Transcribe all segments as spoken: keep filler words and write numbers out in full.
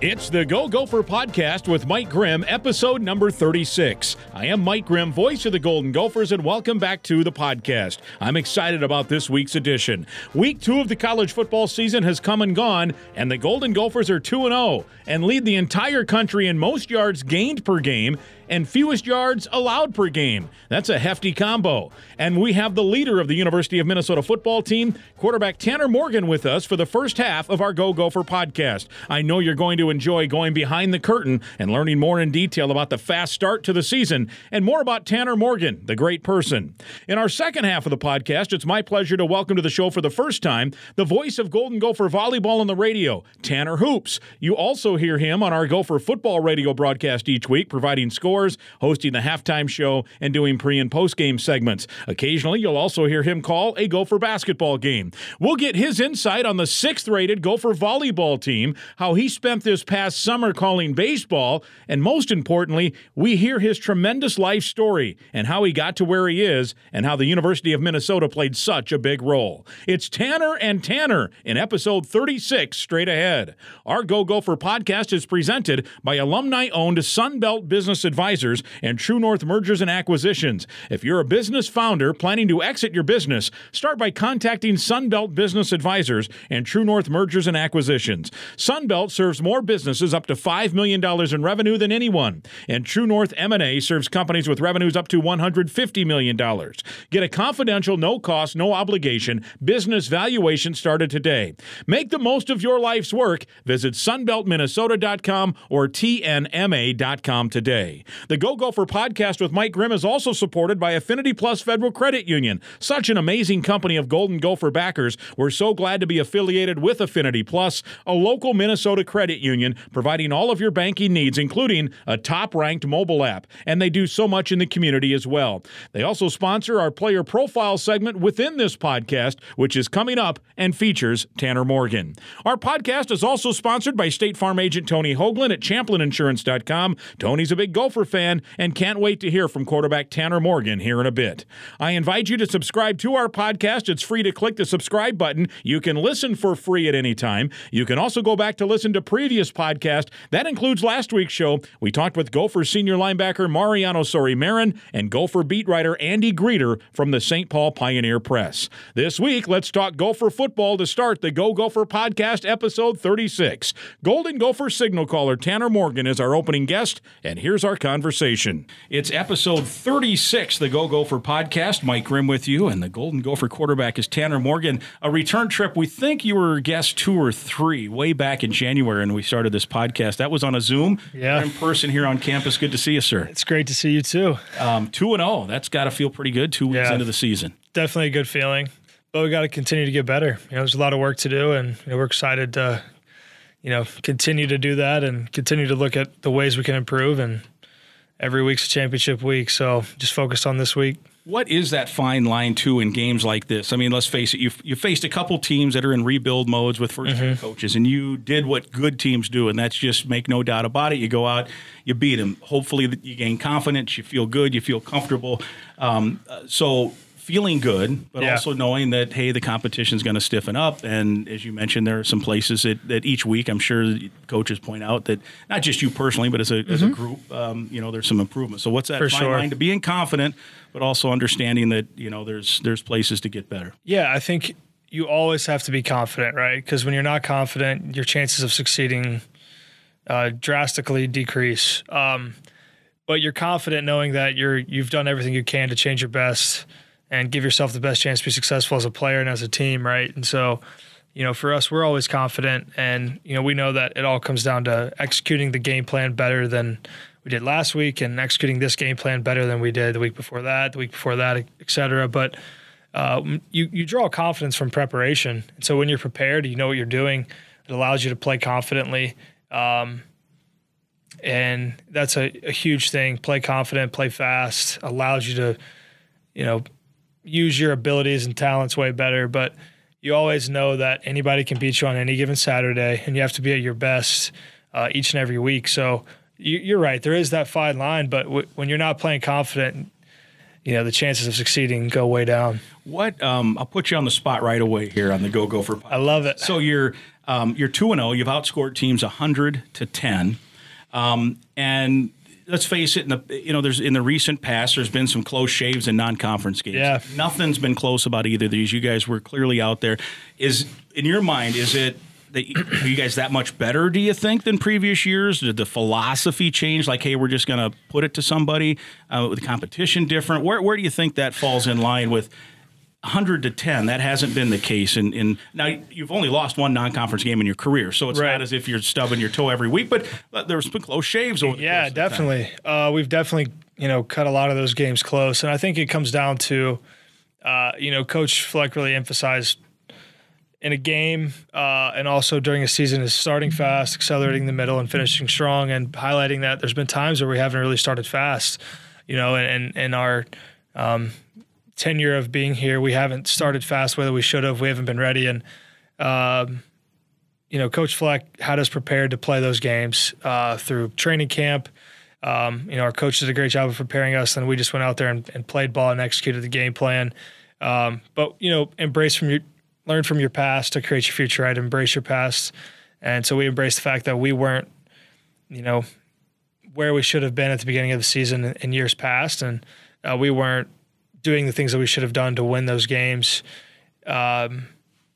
It's the Go Gopher podcast with Mike Grimm, episode number thirty-six. I am Mike Grimm, voice of the Golden Gophers, and welcome back to the podcast. I'm excited about this week's edition. Week two of the college football season has come and gone, and the Golden Gophers are two and oh and lead the entire country in most yards gained per game and fewest yards allowed per game. That's a hefty combo. And we have the leader of the University of Minnesota football team, quarterback Tanner Morgan, with us for the first half of our Go Gopher podcast. I know you're going to enjoy going behind the curtain and learning more in detail about the fast start to the season and more about Tanner Morgan, the great person. In our second half of the podcast, it's my pleasure to welcome to the show for the first time the voice of Golden Gopher volleyball on the radio, Tanner Hoops. You also hear him on our Gopher football radio broadcast each week, providing scores, hosting the halftime show, and doing pre- and post-game segments. Occasionally, you'll also hear him call a Gopher basketball game. We'll get his insight on the sixth-rated Gopher volleyball team, how he spent this past summer calling baseball, and most importantly, we hear his tremendous life story and how he got to where he is and how the University of Minnesota played such a big role. It's Tanner and Tanner in episode thirty-six straight ahead. Our Go Gopher podcast is presented by alumni-owned Sunbelt Business Advisors and True North Mergers and Acquisitions. If you're a business founder planning to exit your business, start by contacting Sunbelt Business Advisors and True North Mergers and Acquisitions. Sunbelt serves more businesses up to five million dollars in revenue than anyone, and True North M and A serves companies with revenues up to one hundred fifty million dollars. Get a confidential, no-cost, no-obligation business valuation started today. Make the most of your life's work. Visit sunbelt minnesota dot com or t n m a dot com today. The Go Gopher podcast with Mike Grimm is also supported by Affinity Plus Federal Credit Union. Such an amazing company of Golden Gopher backers. We're so glad to be affiliated with Affinity Plus, a local Minnesota credit union providing all of your banking needs, including a top-ranked mobile app. And they do so much in the community as well. They also sponsor our player profile segment within this podcast, which is coming up and features Tanner Morgan. Our podcast is also sponsored by State Farm agent Tony Hoaglund at Champlin Insurance dot com. Tony's a big Gopher fan and can't wait to hear from quarterback Tanner Morgan here in a bit. I invite you to subscribe to our podcast. It's free to click the subscribe button. You can listen for free at any time. You can also go back to listen to previous podcasts. That includes last week's show. We talked with Gopher senior linebacker Mariano Sorimarin and Gopher beat writer Andy Greeter from the Saint Paul Pioneer Press. This week, let's talk Gopher football to start the Go Gopher podcast episode thirty-six. Golden Gopher signal caller Tanner Morgan is our opening guest, and here's our conversation. It's episode thirty-six, the Go Gopher podcast. Mike Grimm with you, and the Golden Gopher quarterback is Tanner Morgan. A return trip. We think you were guest two or three way back in January, and we started this podcast. That was on a Zoom. Yeah, in person here on campus. Good to see you, sir. It's great to see you too. Um, two and oh. That's got to feel pretty good. Two weeks yeah, into the season. Definitely a good feeling, but we got to continue to get better. You know, there's a lot of work to do, and you know, we're excited to, you know, continue to do that and continue to look at the ways we can improve. And every week's a championship week, so just focus on this week. What is that fine line, too, in games like this? I mean, let's face it, you've, you've faced a couple teams that are in rebuild modes with first-year mm-hmm. coaches, and you did what good teams do, and that's just make no doubt about it. You go out, you beat them. Hopefully you gain confidence, you feel good, you feel comfortable. Um, so feeling good, but yeah. also knowing that, hey, the competition's going to stiffen up. And as you mentioned, there are some places that, that each week, I'm sure coaches point out that not just you personally, but as a, mm-hmm. as a group, um, you know, there's some improvement. So what's that For fine sure. line to being confident, but also understanding that, you know, there's, there's places to get better. Yeah. I think you always have to be confident, right? Because when you're not confident, your chances of succeeding uh, drastically decrease. Um, but you're confident knowing that you're, you've done everything you can to change your best and give yourself the best chance to be successful as a player and as a team, right? And so, you know, for us, we're always confident, and, you know, we know that it all comes down to executing the game plan better than we did last week and executing this game plan better than we did the week before that, the week before that, et cetera. But uh, you, you draw confidence from preparation. And so when you're prepared, you know what you're doing. It allows you to play confidently. Um, and that's a, a huge thing. Play confident, play fast, allows you to, you know, use your abilities and talents way better, but you always know that anybody can beat you on any given Saturday, and you have to be at your best uh, each and every week. So you, you're right. There is that fine line, but w- when you're not playing confident, you know, the chances of succeeding go way down. What um, I'll put you on the spot right away here on the Go Gopher podcast. I love it. So you're um, you're two and zero. You've outscored teams one hundred to ten, um, and let's face it. In the you know, there's in the recent past, there's been some close shaves in non-conference games. Yeah. Nothing's been close about either of these. You guys were clearly out there. Is in your mind, is it? That, are you guys that much better, do you think, than previous years? Did the philosophy change? Like, hey, we're just going to put it to somebody uh, with the competition different? Where where do you think that falls in line with one hundred to ten? That hasn't been the case. In, in, now, you've only lost one non-conference game in your career, so it's right. not as if you're stubbing your toe every week, but there's been close shaves over the yeah, course of definitely. The time. Uh, we've definitely, you know, cut a lot of those games close, and I think it comes down to, uh, you know, Coach Fleck really emphasized in a game uh, and also during a season is starting fast, accelerating the middle, and finishing strong, and highlighting that there's been times where we haven't really started fast. You know, and, and our um, tenure of being here, we haven't started fast whether we should have. We haven't been ready. And, um, you know, Coach Fleck had us prepared to play those games uh, through training camp. Um, you know, our coach did a great job of preparing us, and we just went out there and, and played ball and executed the game plan. Um, but, you know, embrace from your – learn from your past to create your future, right? Embrace your past. And so we embraced the fact that we weren't, you know, where we should have been at the beginning of the season in years past. And uh, we weren't doing the things that we should have done to win those games. Um,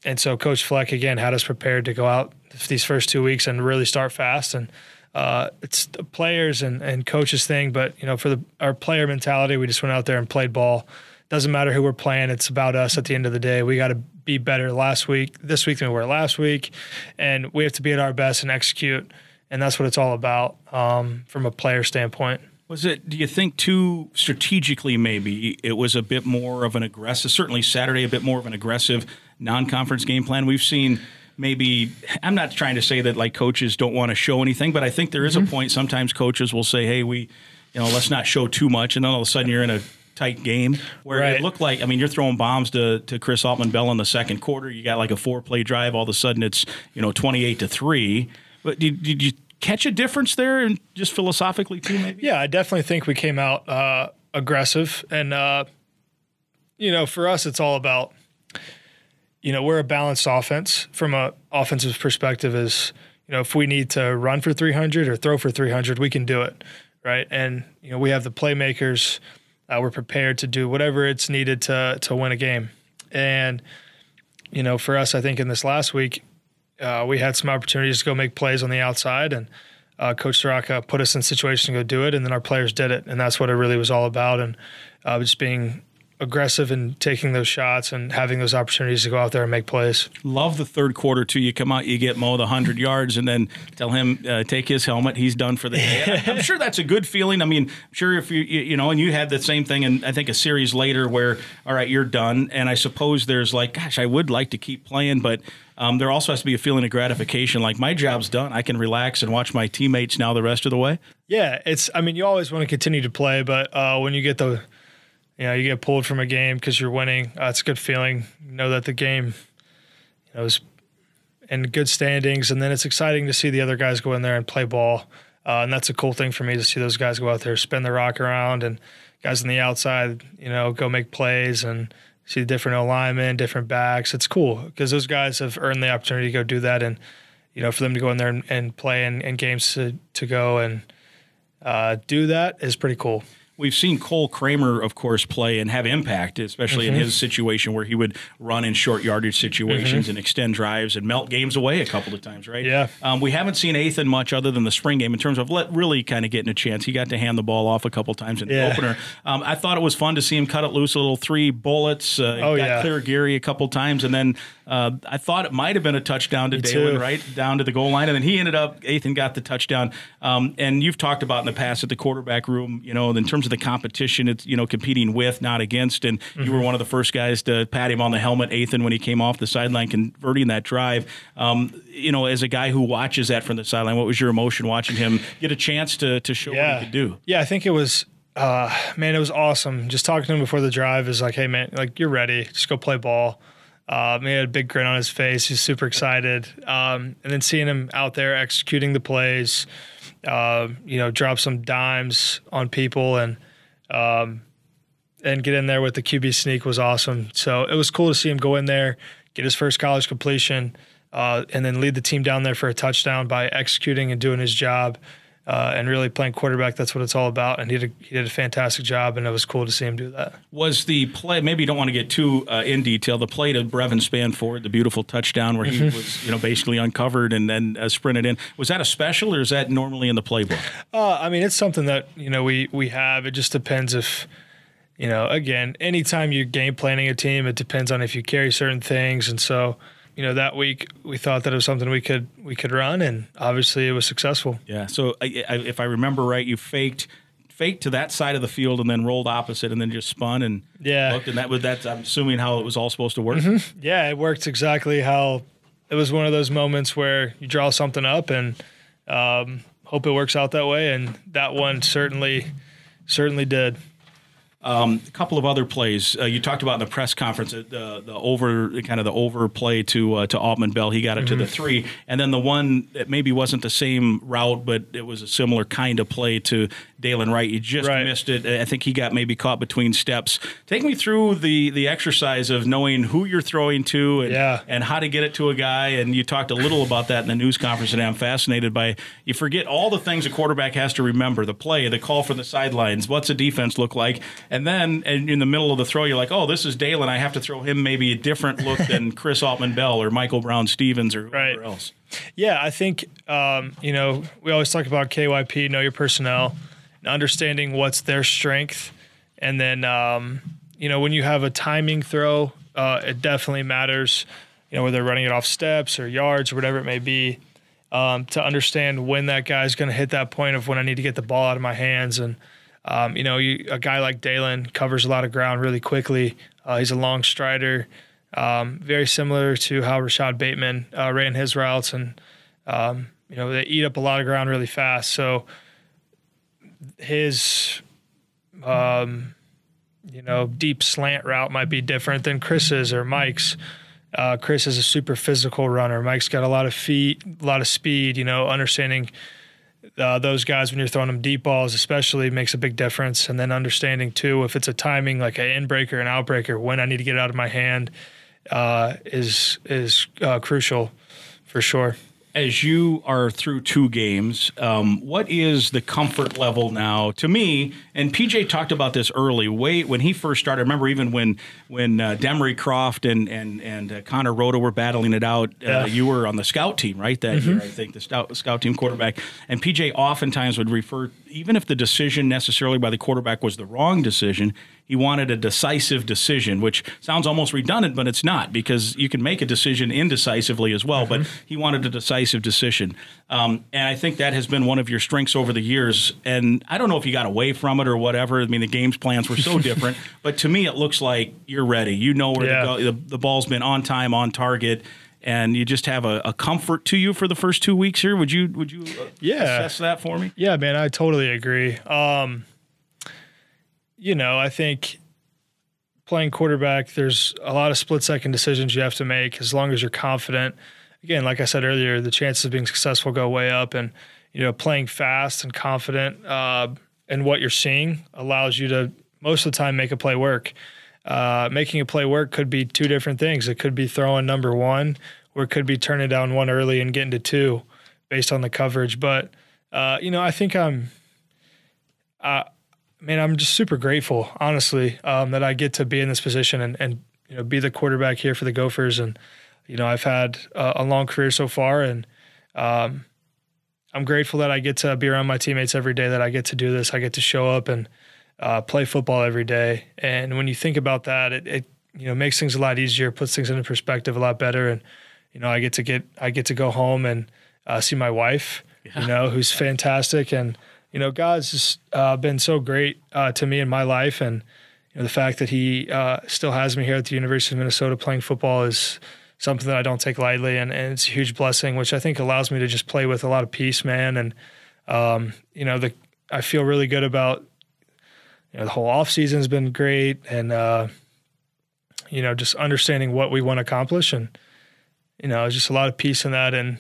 and so Coach Fleck, again, had us prepared to go out these first two weeks and really start fast. And uh, it's the players and, and coaches thing, but, you know, for the, our player mentality, we just went out there and played ball. Doesn't matter who we're playing. It's about us at the end of the day. We got to be better last week, this week than we were last week, and we have to be at our best and execute, and that's what it's all about um, from a player standpoint. Was it? Do you think too strategically? Maybe it was a bit more of an aggressive. Certainly Saturday, a bit more of an aggressive non-conference game plan. We've seen. Maybe I'm not trying to say that like coaches don't want to show anything, but I think there is mm-hmm. a point. Sometimes coaches will say, "Hey, we, you know, let's not show too much," and then all of a sudden you're in a tight game where right. it looked like, I mean, you're throwing bombs to, to Chris Autman-Bell in the second quarter. You got like a four play drive. All of a sudden it's, you know, twenty-eight to three. But did, did you catch a difference there and just philosophically too? Maybe? Yeah, I definitely think we came out uh, aggressive. And, uh, you know, for us, it's all about, you know, we're a balanced offense from a offensive perspective is, you know, if we need to run for three hundred or throw for three hundred, we can do it. Right. And, you know, we have the playmakers. Uh, we're prepared to do whatever it's needed to to win a game. And, you know, for us, I think in this last week, uh, we had some opportunities to go make plays on the outside, and uh, Coach Ciarrocca put us in a situation to go do it, and then our players did it, and that's what it really was all about, and uh, just being aggressive and taking those shots and having those opportunities to go out there and make plays. Love the third quarter, too. You come out, you get Mo the one hundred yards, and then tell him, uh, take his helmet. He's done for the day. I'm sure that's a good feeling. I mean, I'm sure if you, you, you know, and you had the same thing, and I think a series later where, all right, you're done. And I suppose there's like, gosh, I would like to keep playing, but um, there also has to be a feeling of gratification. Like, my job's done. I can relax and watch my teammates now the rest of the way. Yeah, it's, I mean, you always want to continue to play, but uh, when you get the, you know, you get pulled from a game because you're winning. Uh, it's a good feeling. You know that the game, you know, is in good standings, and then it's exciting to see the other guys go in there and play ball. Uh, and that's a cool thing for me to see those guys go out there, spin the rock around, and guys on the outside, you know, go make plays and see different O-linemen, different backs. It's cool because those guys have earned the opportunity to go do that, and, you know, for them to go in there and, and play and, and games to, to go and uh, do that is pretty cool. We've seen Cole Kramer, of course, play and have impact, especially mm-hmm. in his situation where he would run in short yardage situations mm-hmm. and extend drives and melt games away a couple of times, right? Yeah. Um, we haven't seen Ethan much other than the spring game in terms of let really kind of getting a chance. He got to hand the ball off a couple times in yeah. the opener. Um, I thought it was fun to see him cut it loose, a little three bullets, uh, oh, got yeah. clear Geary a couple times, and then uh, I thought it might have been a touchdown to Daylen, right, down to the goal line, and then he ended up, Ethan got the touchdown. Um, and you've talked about in the past at the quarterback room, you know, in terms of the competition, it's, you know, competing with, not against, and mm-hmm. you were one of the first guys to pat him on the helmet, Ethan, when he came off the sideline converting that drive. Um, you know, as a guy who watches that from the sideline, what was your emotion watching him get a chance to to show yeah. what he could do? Yeah, I think it was, uh, man, it was awesome. Just talking to him before the drive is like, hey, man, like, you're ready. Just go play ball. Uh, he had a big grin on his face. He's super excited. Um, and then seeing him out there executing the plays, Uh, you know, drop some dimes on people, and um, and get in there with the Q B sneak was awesome. So it was cool to see him go in there, get his first college completion, uh, and then lead the team down there for a touchdown by executing and doing his job uh, and really playing quarterback. That's what it's all about. And he did, a, he did a fantastic job, and it was cool to see him do that. Was the play, maybe you don't want to get too uh, in detail, the play to Brevin Spanford, the beautiful touchdown where he mm-hmm. was you know, basically uncovered and then uh, sprinted in. Was that a special, or is that normally in the playbook? Uh, I mean, it's something that you know we we have. It just depends if – You know, again, anytime you're game planning a team, it depends on if you carry certain things. And so, you know, that week we thought that it was something we could we could run, and obviously it was successful. Yeah. So I, I, if I remember right, you faked faked to that side of the field and then rolled opposite and then just spun and yeah. looked. And that was that's I'm assuming how it was all supposed to work. Mm-hmm. Yeah, it worked exactly how it was. One of those moments where you draw something up and um, hope it works out that way. And that one certainly certainly did. Um, a couple of other plays uh, you talked about in the press conference, uh, the the over kind of the overplay to uh, to Autman-Bell. He got it mm-hmm. to the three, and then the one that maybe wasn't the same route, but it was a similar kind of play to Daylen Wright. You just right. missed it. I think he got maybe caught between steps. Take me through the the exercise of knowing who you're throwing to and yeah. and how to get it to a guy. And you talked a little about that in the news conference, and I'm fascinated by. You forget all the things a quarterback has to remember: the play, the call from the sidelines, what's a defense look like. And then and in the middle of the throw, you're like, oh, this is Daylen. I have to throw him maybe a different look than Chris Autman-Bell or Michael Brown-Stevens or whoever right. else. Yeah, I think, um, you know, we always talk about K Y P, know your personnel, and understanding what's their strength. And then, um, you know, when you have a timing throw, uh, it definitely matters, you know, whether they're running it off steps or yards or whatever it may be, um, to understand when that guy's going to hit that point of when I need to get the ball out of my hands. And, Um, you know, you, a guy like Daylen covers a lot of ground really quickly. Uh, he's a long strider, um, very similar to how Rashad Bateman uh, ran his routes. And, um, you know, they eat up a lot of ground really fast. So his, um, you know, deep slant route might be different than Chris's or Mike's. Uh, Chris is a super physical runner. Mike's got a lot of feet, a lot of speed, you know, understanding – Uh, those guys, when you're throwing them deep balls, especially, makes a big difference. And then understanding, too, if it's a timing, like an in-breaker, an out-breaker, when I need to get it out of my hand uh, is is uh, crucial for sure. As you are through two games, um, what is the comfort level now? To me, and P J talked about this early, way when he first started. I remember even when when uh, Demery Croft and and and uh, Connor Rota were battling it out. Uh, yeah. You were on the scout team, right? That mm-hmm. year, I think the scout, scout team quarterback. And P J oftentimes would refer, even if the decision necessarily by the quarterback was the wrong decision. He wanted a decisive decision, which sounds almost redundant, but it's not, because you can make a decision indecisively as well. Mm-hmm. But he wanted a decisive decision. Um, and I think that has been one of your strengths over the years. And I don't know if you got away from it or whatever. I mean, the game's plans were so different. But to me, it looks like you're ready. You know where yeah. to go. The, the ball's been on time, on target. And you just have a, a comfort to you for the first two weeks here. Would you would you yeah. assess that for me? Yeah, man, I totally agree. Um You know, I think playing quarterback, there's a lot of split-second decisions you have to make as long as you're confident. Again, like I said earlier, the chances of being successful go way up. And, you know, playing fast and confident uh, in what you're seeing allows you to, most of the time, make a play work. Uh, making a play work could be two different things. It could be throwing number one, or it could be turning down one early and getting to two based on the coverage. But, uh, you know, I think I'm uh, – Man, I'm just super grateful, honestly, um, that I get to be in this position and, and you know be the quarterback here for the Gophers. And you know, I've had uh, a long career so far, and um, I'm grateful that I get to be around my teammates every day. That I get to do this, I get to show up and uh, play football every day. And when you think about that, it, it you know makes things a lot easier, puts things into perspective a lot better. And you know, I get to get I get to go home and uh, see my wife, yeah. you know, who's fantastic. And you know, God's just uh, been so great uh, to me in my life, and you know, the fact that He uh, still has me here at the University of Minnesota playing football is something that I don't take lightly, and, and it's a huge blessing, which I think allows me to just play with a lot of peace, man. And um, you know, the I feel really good about you know the whole off season's been great, and uh, you know, just understanding what we want to accomplish, and you know, just a lot of peace in that. And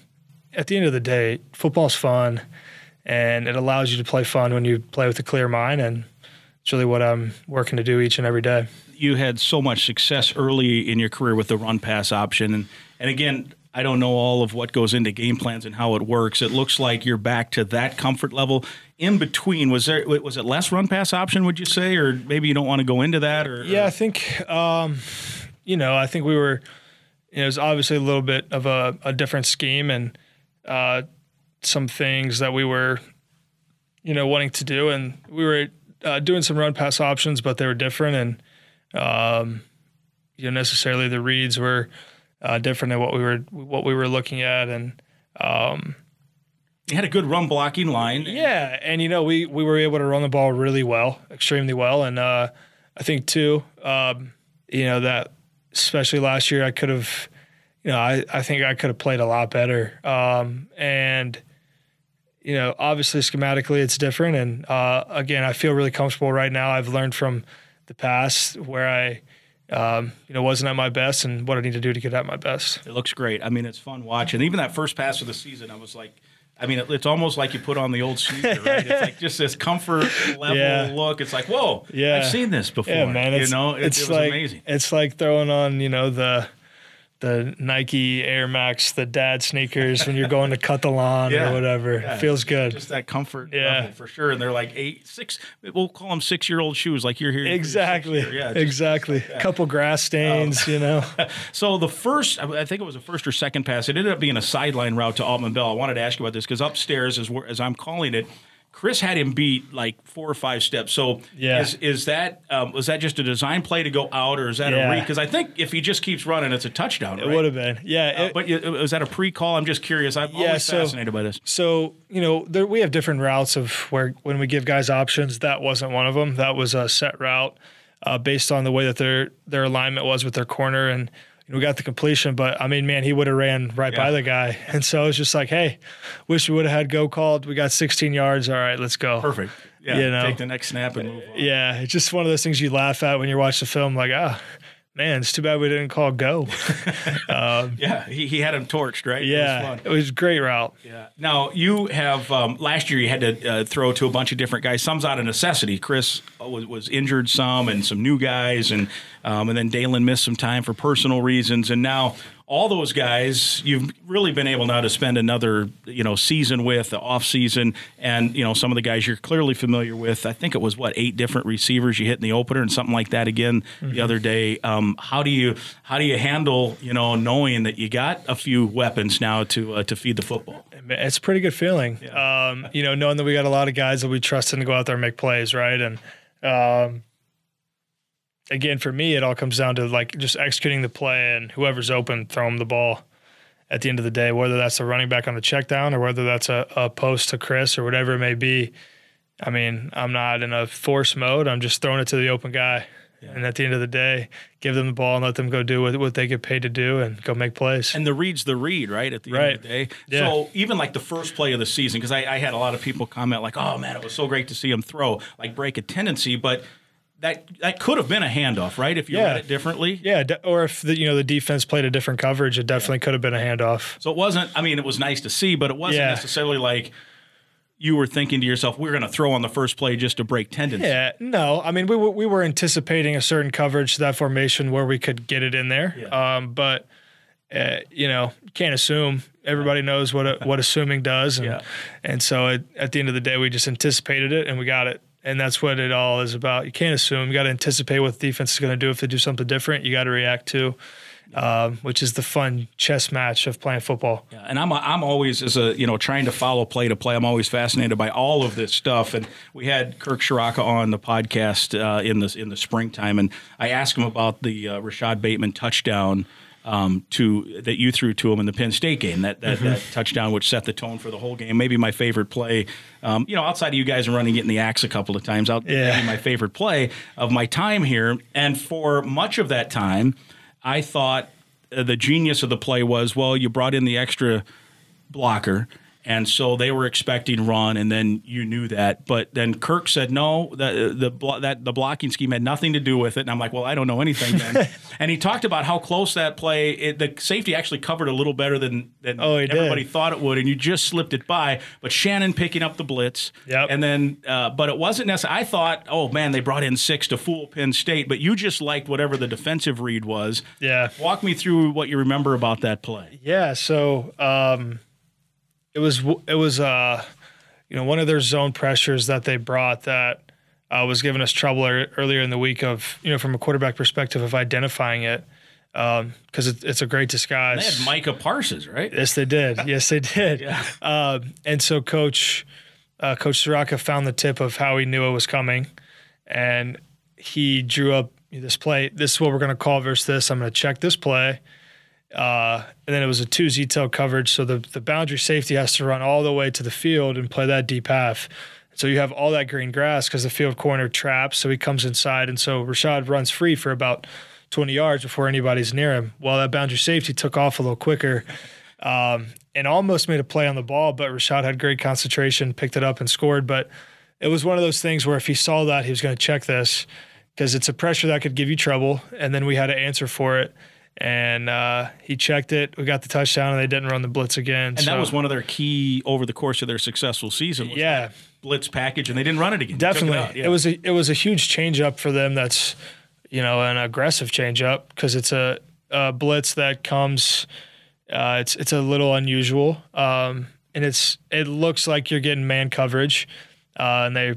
at the end of the day, football's fun. And it allows you to play fun when you play with a clear mind, and really what I'm working to do each and every day. You had so much success early in your career with the run-pass option. And, and again, I don't know all of what goes into game plans and how it works. It looks like you're back to that comfort level. In between, was there was it less run-pass option, would you say? Or maybe you don't want to go into that? Or Yeah, or? I think, um, you know, I think we were you – know, it was obviously a little bit of a, a different scheme and uh, some things that we were, you know, wanting to do. And we were uh, doing some run-pass options, but they were different. And, um, you know, necessarily the reads were – Uh, different than what we were what we were looking at, and um, you had a good run blocking line. Yeah, and you know we, we were able to run the ball really well, extremely well, and uh, I think too, um, you know that especially last year I could have, you know I, I think I could have played a lot better, um, and you know obviously schematically it's different, and uh, again I feel really comfortable right now. I've learned from the past where I. Um, you know, wasn't at my best and what I need to do to get at my best. It looks great. I mean, it's fun watching. Even that first pass of the season, I was like, I mean, it, it's almost like you put on the old sneaker, right? It's like just this comfort level yeah. look. It's like, whoa, yeah. I've seen this before. Yeah, man, it's, you know, it, it's it was like, amazing. It's like throwing on, you know, the the Nike Air Max, the dad sneakers when you're going to cut the lawn yeah. or whatever. Yeah. It feels good. Just that comfort yeah. level for sure. And they're like eight, six, we'll call them six-year-old shoes like you're here. Exactly. You're yeah, exactly. Like a couple grass stains, um, you know. So the first, I think it was a first or second pass, it ended up being a sideline route to Autman-Bell. I wanted to ask you about this because upstairs, as, we're, as I'm calling it, Chris had him beat like four or five steps. So yeah. is is that um, was that just a design play to go out, or is that yeah. a read? Because I think if he just keeps running, it's a touchdown. It right? would have been, yeah. Uh, it, but you, was that a pre-call? I'm just curious. I'm yeah, always so, fascinated by this. So you know, there, we have different routes of where when we give guys options. That wasn't one of them. That was a set route uh, based on the way that their their alignment was with their corner, and you know, we got the completion. But I mean, man, he would have ran right yeah. by the guy, and so it's just like, hey. Wish we would have had go called. We got sixteen yards. All right, let's go. Perfect. Yeah, you know? Take the next snap and move on. Yeah, it's just one of those things you laugh at when you watch the film. Like, ah, oh, man, it's too bad we didn't call go. um, yeah, he, he had him torched, right? Yeah, it was fun. It was a great route. Yeah. Now, you have um, – last year you had to uh, throw to a bunch of different guys. Some's out of necessity. Chris was, was injured some and some new guys, and um, and then Daylen missed some time for personal reasons, and now – all those guys, you've really been able now to spend another, you know, season with, the off season, and you know some of the guys you're clearly familiar with. I think it was what eight different receivers you hit in the opener and something like that again mm-hmm. the other day. Um, how do you how do you handle you know knowing that you got a few weapons now to uh, to feed the football? It's a pretty good feeling, yeah. um, you know, knowing that we got a lot of guys that we trust in to go out there and make plays, right? And um, again, for me, it all comes down to like just executing the play and whoever's open, throw them the ball at the end of the day, whether that's a running back on the check down or whether that's a, a post to Chris or whatever it may be. I mean, I'm not in a force mode. I'm just throwing it to the open guy. Yeah. And at the end of the day, give them the ball and let them go do what, what they get paid to do and go make plays. And the read's the read, right, at the right. end of the day. Yeah. So even like the first play of the season, because I, I had a lot of people comment like, oh, man, it was so great to see him throw, like break a tendency. But That that could have been a handoff, right? If you yeah. read it differently, yeah. Or if the, you know the defense played a different coverage, it definitely yeah. could have been a handoff. So it wasn't. I mean, it was nice to see, but it wasn't yeah. necessarily like you were thinking to yourself, "We're going to throw on the first play just to break tendency." Yeah, no. I mean, we were, we were anticipating a certain coverage to that formation where we could get it in there. Yeah. Um, but uh, you know, can't assume. Everybody knows what a, what assuming does, and yeah. and so it, at the end of the day, we just anticipated it and we got it. And that's what it all is about. You can't assume. You got to anticipate what the defense is going to do. If they do something different, you got to react to, um, which is the fun chess match of playing football. Yeah, and I'm I'm always as a you know trying to follow play to play. I'm always fascinated by all of this stuff. And we had Kirk Ciarrocca on the podcast uh, in the in the springtime, and I asked him about the uh, Rashad Bateman touchdown. Um, to that you threw to him in the Penn State game, that that, mm-hmm. that touchdown which set the tone for the whole game. Maybe my favorite play, um, you know, outside of you guys running getting the axe a couple of times, out yeah. maybe my favorite play of my time here. And for much of that time, I thought uh, the genius of the play was, well, you brought in the extra blocker. And so they were expecting run, and then you knew that. But then Kirk said, no, that the that the blocking scheme had nothing to do with it. And I'm like, well, I don't know anything then. And he talked about how close that play, it, the safety actually covered a little better than, than oh, everybody did. thought it would, and you just slipped it by. But Shannon picking up the blitz. Yep. And then, uh, but it wasn't necessarily, I thought, oh, man, they brought in six to fool Penn State. But you just liked whatever the defensive read was. Yeah. Walk me through what you remember about that play. Yeah, so um, – It was it was uh, you know, one of their zone pressures that they brought that uh, was giving us trouble earlier in the week of, you know, from a quarterback perspective of identifying it, because um, it, it's a great disguise. And they had Micah Parsons, right? Yes, they did. Yes, they did. Yeah. Uh, and so Coach uh, Coach Ciarrocca found the tip of how he knew it was coming, and he drew up this play. This is what we're going to call versus this. I'm going to check this play. Uh, and then it was a two Z-tail coverage, so the, the boundary safety has to run all the way to the field and play that deep half. So you have all that green grass because the field corner traps, so he comes inside, and so Rashad runs free for about twenty yards before anybody's near him. Well, that boundary safety took off a little quicker um, and almost made a play on the ball, but Rashad had great concentration, picked it up and scored. But it was one of those things where if he saw that, he was going to check this because it's a pressure that could give you trouble, and then we had to answer for it. And uh, he checked it. We got the touchdown, and they didn't run the blitz again. And so that was one of their key over the course of their successful season. Was yeah, that blitz package, and they didn't run it again. Definitely, it, yeah. it was a it was a huge change up for them. That's, you know, an aggressive change up because it's a, a blitz that comes. Uh, it's it's a little unusual, um, and it's it looks like you're getting man coverage, uh, and they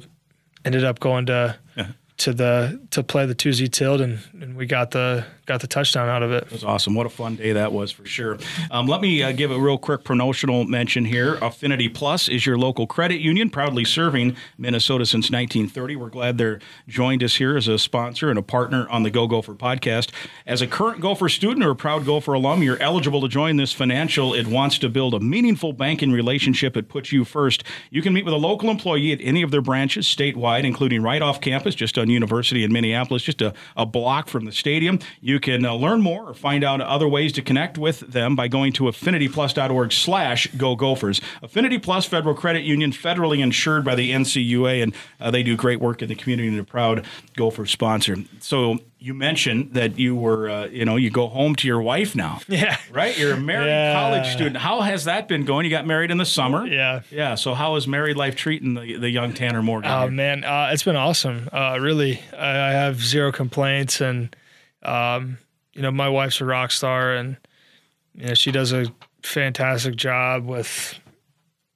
ended up going to. Yeah. to the to play the two Z tilt, and, and we got the got the touchdown out of it. It was awesome. What a fun day that was for sure. Um, let me uh, give a real quick promotional mention here. Affinity Plus is your local credit union, proudly serving Minnesota since nineteen thirty. We're glad they're joined us here as a sponsor and a partner on the Go Gopher podcast. As a current Gopher student or a proud Gopher alum, you're eligible to join this financial. It wants to build a meaningful banking relationship. It puts you first. You can meet with a local employee at any of their branches statewide, including right off campus, just a University in Minneapolis, just a, a block from the stadium. You can uh, learn more or find out other ways to connect with them by going to affinityplus.org slash Go Gophers. Affinity Plus Federal Credit Union, federally insured by the N C U A, and uh, they do great work in the community and a proud Gopher sponsor. So you mentioned that you were, uh, you know, you go home to your wife now. Yeah. Right? You're a married yeah. college student. How has that been going? You got married in the summer. Yeah. Yeah. So how is married life treating the, the young Tanner Morgan? Oh, here? man. Uh, it's been awesome. Uh, really. Really, I have zero complaints, and um, you know, my wife's a rock star, and you know, she does a fantastic job with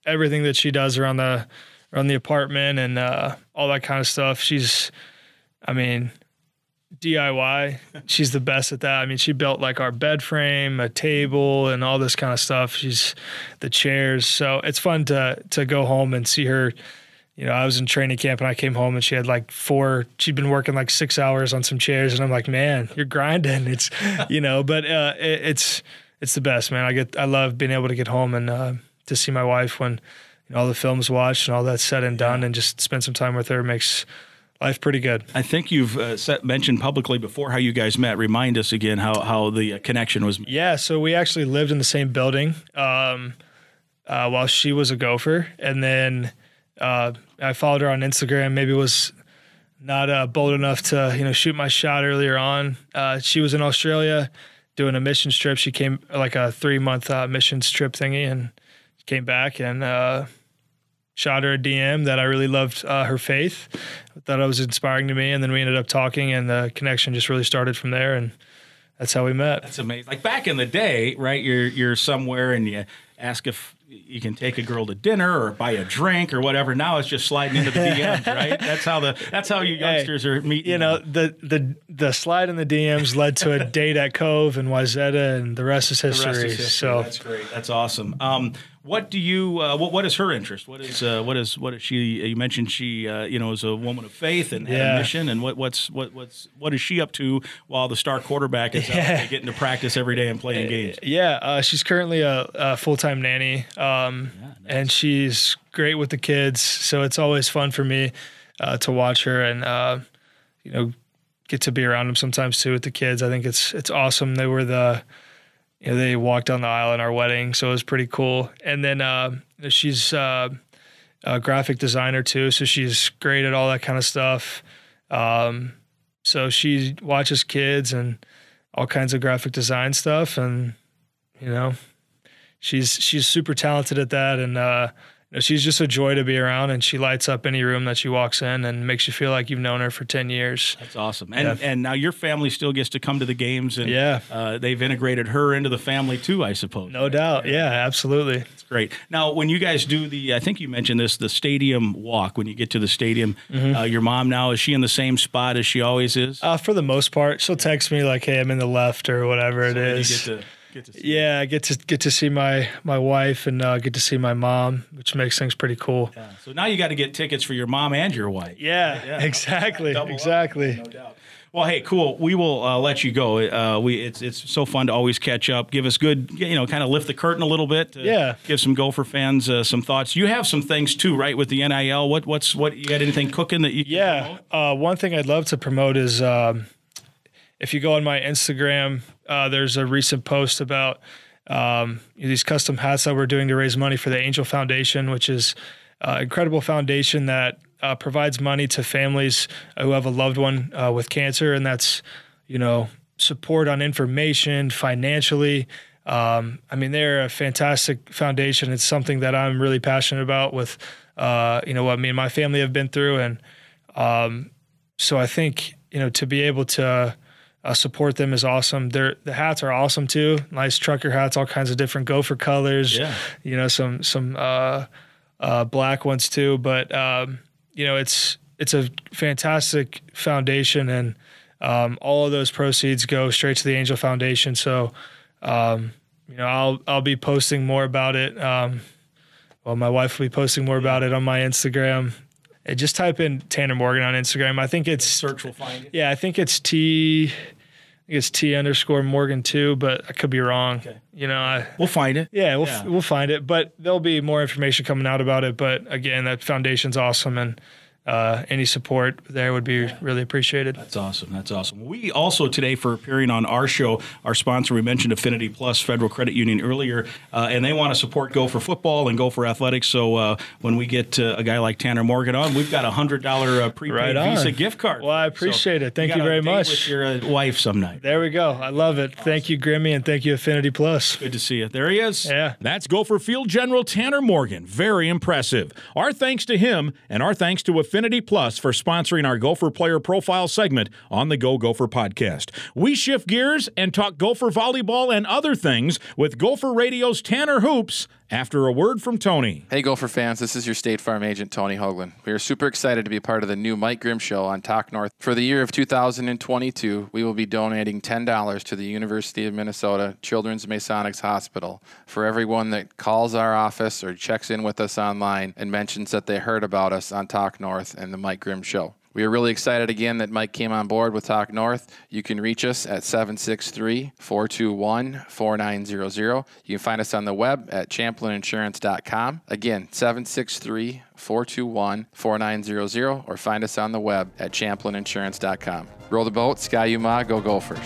everything that she does around the around the apartment and uh, all that kind of stuff. She's, I mean, D I Y. She's the best at that. I mean, she built like our bed frame, a table, and all this kind of stuff. She's the chairs, so it's fun to to go home and see her. You know, I was in training camp, and I came home, and she had like four. She'd been working like six hours on some chairs, and I'm like, man, you're grinding. It's, you know, but uh, it, it's it's the best, man. I get I love being able to get home and uh, to see my wife when, you know, all the film's watched and all that's said and done, and just spend some time with her makes life pretty good. I think you've uh, set, mentioned publicly before how you guys met. Remind us again how how the connection was made. Yeah, so we actually lived in the same building um, uh, while she was a Gopher, and then. Uh, I followed her on Instagram. Maybe was not uh, bold enough to, you know, shoot my shot earlier on. Uh, she was in Australia doing a missions trip. She came like a three month uh, missions trip thingy, and came back and uh, shot her a D M that I really loved uh, her faith. I thought it was inspiring to me, and then we ended up talking, and the connection just really started from there. And that's how we met. That's amazing. Like back in the day, right? You're you're somewhere and you ask if you can take a girl to dinner or buy a drink or whatever. Now it's just sliding into the D Ms, right? That's how the that's how you youngsters hey, are meeting. You know, the, the the slide in the D Ms led to a date at Cove and Wayzata, and the rest is history. Rest is history. So that's great. That's awesome. Um, what do you? Uh, what what is her interest? What is uh, what is what is she? You mentioned she, uh, you know, is a woman of faith and yeah. had a mission. And what what's what what's what is she up to while the star quarterback is yeah. out getting to practice every day and playing games? Yeah, uh, she's currently a, a full time nanny. Um, yeah, nice. And she's great with the kids, so it's always fun for me uh, to watch her and, uh, you know, get to be around them sometimes too with the kids. I think it's it's awesome. They were the you know, they walked down the aisle in our wedding, so it was pretty cool. And then uh, she's uh, a graphic designer too, so she's great at all that kind of stuff. Um, so she watches kids and all kinds of graphic design stuff, and you know, she's she's super talented at that, and uh, you know, she's just a joy to be around, and she lights up any room that she walks in and makes you feel like you've known her for ten years. That's awesome. And yeah. and now your family still gets to come to the games, and yeah. uh, they've integrated her into the family too, I suppose. No right? doubt. Yeah, absolutely. That's great. Now, when you guys do the, I think you mentioned this, the stadium walk, when you get to the stadium, mm-hmm. uh, your mom now, is she in the same spot as she always is? Uh, for the most part. She'll text me like, hey, I'm in the left or whatever so it is. You get to- Get to see yeah, you. I get to get to see my my wife and uh, get to see my mom, which makes things pretty cool. Yeah. So now you got to get tickets for your mom and your wife. Yeah, right? yeah. exactly, Double exactly. Up, no doubt. Well, hey, cool. We will uh, let you go. Uh, we it's it's so fun to always catch up. Give us good, you know, kind of lift the curtain a little bit. To yeah. Give some Gopher fans uh, some thoughts. You have some things too, right? With the N I L, what what's what you got? Anything cooking that you? Can yeah. Uh, one thing I'd love to promote is. Um, If you go on my Instagram, uh, there's a recent post about um, these custom hats that we're doing to raise money for the Angel Foundation, which is an uh, incredible foundation that uh, provides money to families who have a loved one uh, with cancer. And that's, you know, support on information, financially. Um, I mean, they're a fantastic foundation. It's something that I'm really passionate about with, uh, you know, what me and my family have been through. And um, so I think, you know, to be able to Uh, support them is awesome. They're, the hats are awesome too. Nice trucker hats, all kinds of different Gopher colors. Yeah. You know, some some uh, uh, black ones too. But um, you know, it's it's a fantastic foundation, and um, all of those proceeds go straight to the Angel Foundation. So um, you know, I'll I'll be posting more about it. Um, well, my wife will be posting more yeah. about it on my Instagram. Just type in Tanner Morgan on Instagram. I think it's search will find it. Yeah, I think it's T. I think it's T underscore Morgan too, but I could be wrong. Okay. You know, I, we'll find it. Yeah, we'll yeah. F- we'll find it. But there'll be more information coming out about it. But again, that foundation's awesome, and uh, any support there would be yeah. really appreciated. That's awesome. That's awesome. We also today, for appearing on our show, our sponsor, we mentioned Affinity Plus Federal Credit Union earlier, uh, and they want to support Gopher football and Gopher athletics. So uh, when we get uh, a guy like Tanner Morgan on, we've got a one hundred dollars uh, prepaid right on. Visa gift card. Well, I appreciate so it. Thank you, you very much. With your uh, wife some night. There we go. I love it. Awesome. Thank you, Grimmy, and thank you, Affinity Plus. Good to see you. There he is. Yeah. That's Gopher Field General Tanner Morgan. Very impressive. Our thanks to him, and our thanks to Affinity Affinity Plus for sponsoring our Gopher Player Profile segment on the Go Gopher podcast. We shift gears and talk Gopher volleyball and other things with Gopher Radio's Tanner Hoops after a word from Tony. Hey, Gopher fans, this is your State Farm agent, Tony Hoaglund. We are super excited to be part of the new Mike Grimm Show on Talk North. For the year of two thousand twenty-two, we will be donating ten dollars to the University of Minnesota Children's Masonics Hospital for everyone that calls our office or checks in with us online and mentions that they heard about us on Talk North and the Mike Grimm Show. We are really excited again that Mike came on board with Talk North. You can reach us at seven six three, four two one, four nine zero zero. You can find us on the web at Champlin Insurance dot com. Again, seven six three, four two one, four nine zero zero, or find us on the web at Champlin Insurance dot com. Roll the boat, Sky Yuma, go Gophers.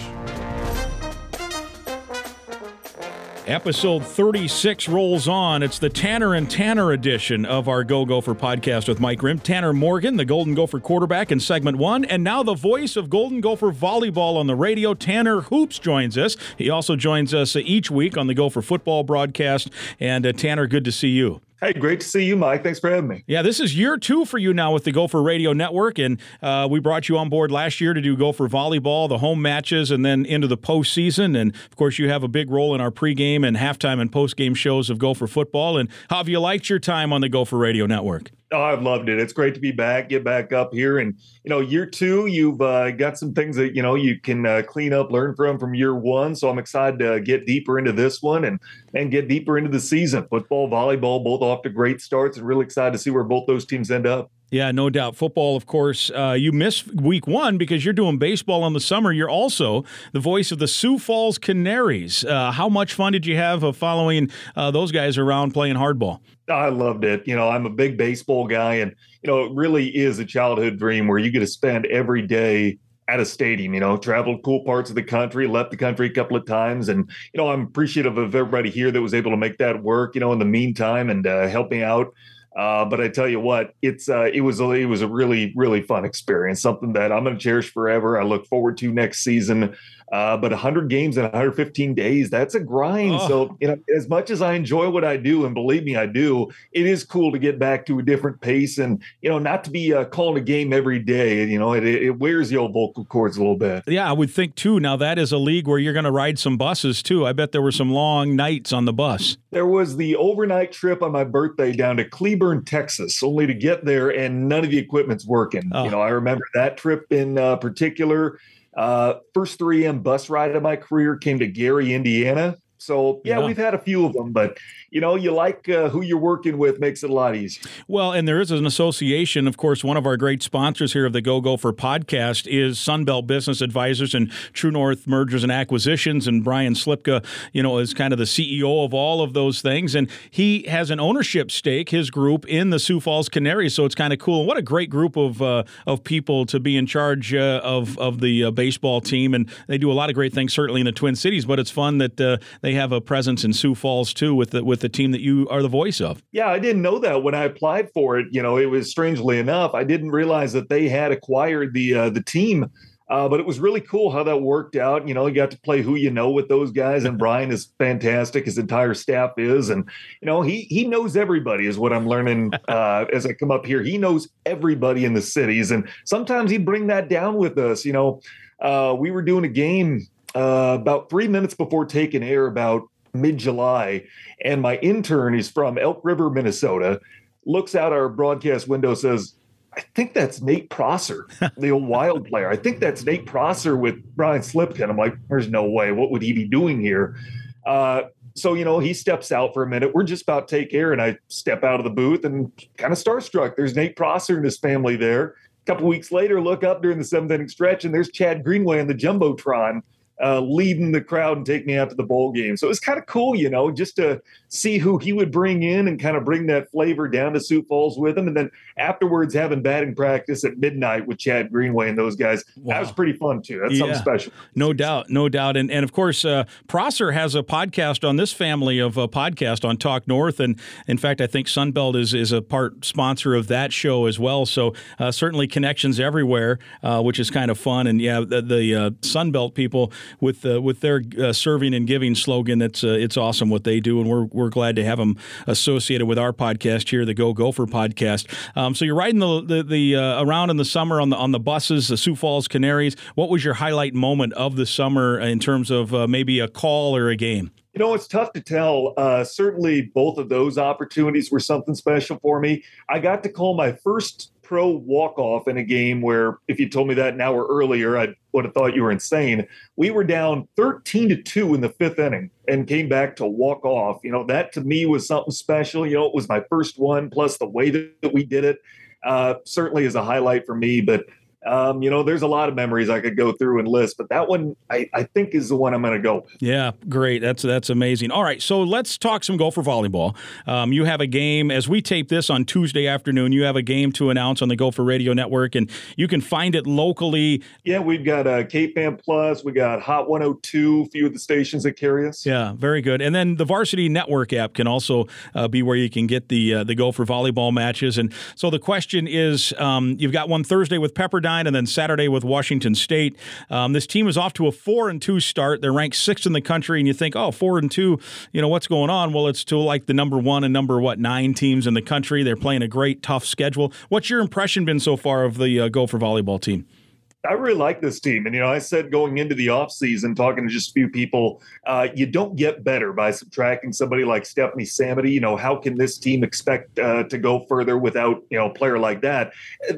Episode thirty-six rolls on. It's the Tanner and Tanner edition of our Go Gopher podcast with Mike Grimm. Tanner Morgan, the Golden Gopher quarterback in segment one, and now the voice of Golden Gopher volleyball on the radio, Tanner Hoops, joins us. He also joins us each week on the Gopher football broadcast. And uh, Tanner, good to see you. Hey, great to see you, Mike. Thanks for having me. Yeah, this is year two for you now with the Gopher Radio Network, and uh, we brought you on board last year to do Gopher volleyball, the home matches, and then into the postseason. And, of course, you have a big role in our pregame and halftime and postgame shows of Gopher football. And how have you liked your time on the Gopher Radio Network? Oh, I've loved it. It's great to be back, get back up here. And, you know, year two, you've uh, got some things that, you know, you can uh, clean up, learn from from year one. So I'm excited to get deeper into this one and, and get deeper into the season. Football, volleyball, both off to great starts, and really excited to see where both those teams end up. Yeah, no doubt. Football, of course, uh, you miss week one because you're doing baseball in the summer. You're also the voice of the Sioux Falls Canaries. Uh, how much fun did you have of following uh, those guys around playing hardball? I loved it. You know, I'm a big baseball guy, and, you know, it really is a childhood dream where you get to spend every day at a stadium, you know, traveled cool parts of the country, left the country a couple of times. And, you know, I'm appreciative of everybody here that was able to make that work, you know, in the meantime and uh, help me out. Uh, but I tell you what, it's uh, it was a, it was a really, really fun experience, something that I'm going to cherish forever. I look forward to next season. Uh, but one hundred games in one hundred fifteen days, that's a grind. Oh. So, you know, as much as I enjoy what I do, and believe me, I do, it is cool to get back to a different pace and, you know, not to be uh, calling a game every day. You know, it, it wears the old vocal cords a little bit. Yeah, I would think, too. Now, that is a league where you're going to ride some buses, too. I bet there were some long nights on the bus. There was the overnight trip on my birthday down to Cleburne, Texas, only to get there and none of the equipment's working. Oh. You know, I remember that trip in uh, particular. Uh, first three A M bus ride of my career came to Gary, Indiana. So, yeah, yeah, we've had a few of them, but, you know, you like uh, who you're working with makes it a lot easier. Well, and there is an association. Of course, one of our great sponsors here of the Go Gopher podcast is Sunbelt Business Advisors and True North Mergers and Acquisitions. And Brian Slipka, you know, is kind of the C E O of all of those things. And he has an ownership stake, his group, in the Sioux Falls Canaries. So it's kind of cool. And what a great group of uh, of people to be in charge uh, of, of the uh, baseball team. And they do a lot of great things, certainly in the Twin Cities. But it's fun that uh, they have a presence in Sioux Falls, too, with the, with the team that you are the voice of. Yeah, I didn't know that when I applied for it. You know, it was strangely enough, I didn't realize that they had acquired the uh, the team. Uh, but it was really cool how that worked out. You know, you got to play who you know with those guys, and Brian is fantastic. His entire staff is. And, you know, he he knows everybody is what I'm learning uh, as I come up here. He knows everybody in the cities. And sometimes he'd bring that down with us. You know, uh, we were doing a game Uh, about three minutes before taking air about mid-July, and my intern is from Elk River, Minnesota, looks out our broadcast window, says, I think that's Nate Prosser, the old Wild player. I think that's Nate Prosser with Brian Slipka. I'm like, there's no way. What would he be doing here? Uh, so, you know, he steps out for a minute. We're just about to take air, and I step out of the booth and kind of starstruck. There's Nate Prosser and his family there. A couple weeks later, look up during the seventh inning stretch, and there's Chad Greenway on the Jumbotron, Uh, leading the crowd and taking me out to the bowl game. So it was kind of cool, you know, just to see who he would bring in and kind of bring that flavor down to Sioux Falls with him. And then afterwards, having batting practice at midnight with Chad Greenway and those guys, wow. That was pretty fun, too. That's yeah. something special. No doubt. No doubt. And, and of course, uh, Prosser has a podcast on this family of a podcast on Talk North. And in fact, I think Sunbelt is, is a part sponsor of that show as well. So uh, certainly connections everywhere, uh, which is kind of fun. And yeah, the, the uh, Sunbelt people, with uh, with their uh, serving and giving slogan, it's uh, it's awesome what they do, and we're we're glad to have them associated with our podcast here, the Go Gopher podcast. Um, so you're riding the the, the uh, around in the summer on the on the buses, the Sioux Falls Canaries. What was your highlight moment of the summer in terms of uh, maybe a call or a game? You know, it's tough to tell. Uh, certainly, both of those opportunities were something special for me. I got to call my first pro walk-off in a game where if you told me that an hour earlier, I would have thought you were insane. We were down thirteen to two in the fifth inning and came back to walk off. You know, that to me was something special. You know, it was my first one, plus the way that we did it uh, certainly is a highlight for me. But, um, you know, there's a lot of memories I could go through and list, but that one I, I think is the one I'm going to go with. Yeah, great. That's that's amazing. All right, so let's talk some Gopher volleyball. Um, you have a game, as we tape this on Tuesday afternoon, you have a game to announce on the Gopher Radio Network, and you can find it locally. Yeah, we've got uh, K-Fan Plus, we got Hot one oh two, a few of the stations that carry us. Yeah, very good. And then the Varsity Network app can also uh, be where you can get the, uh, the Gopher volleyball matches. And so the question is, um, you've got one Thursday with Pepperdine, and then Saturday with Washington State. Um, this team is off to a four and two start. They're ranked sixth in the country, and you think, oh, four and two, you know, what's going on? Well, it's to like the number one and number what nine teams in the country. They're playing a great, tough schedule. What's your impression been so far of the uh, Gopher volleyball team? I really like this team. And, you know, I said going into the offseason, talking to just a few people, uh, you don't get better by subtracting somebody like Stephanie Samity. You know, how can this team expect uh, to go further without, you know, a player like that?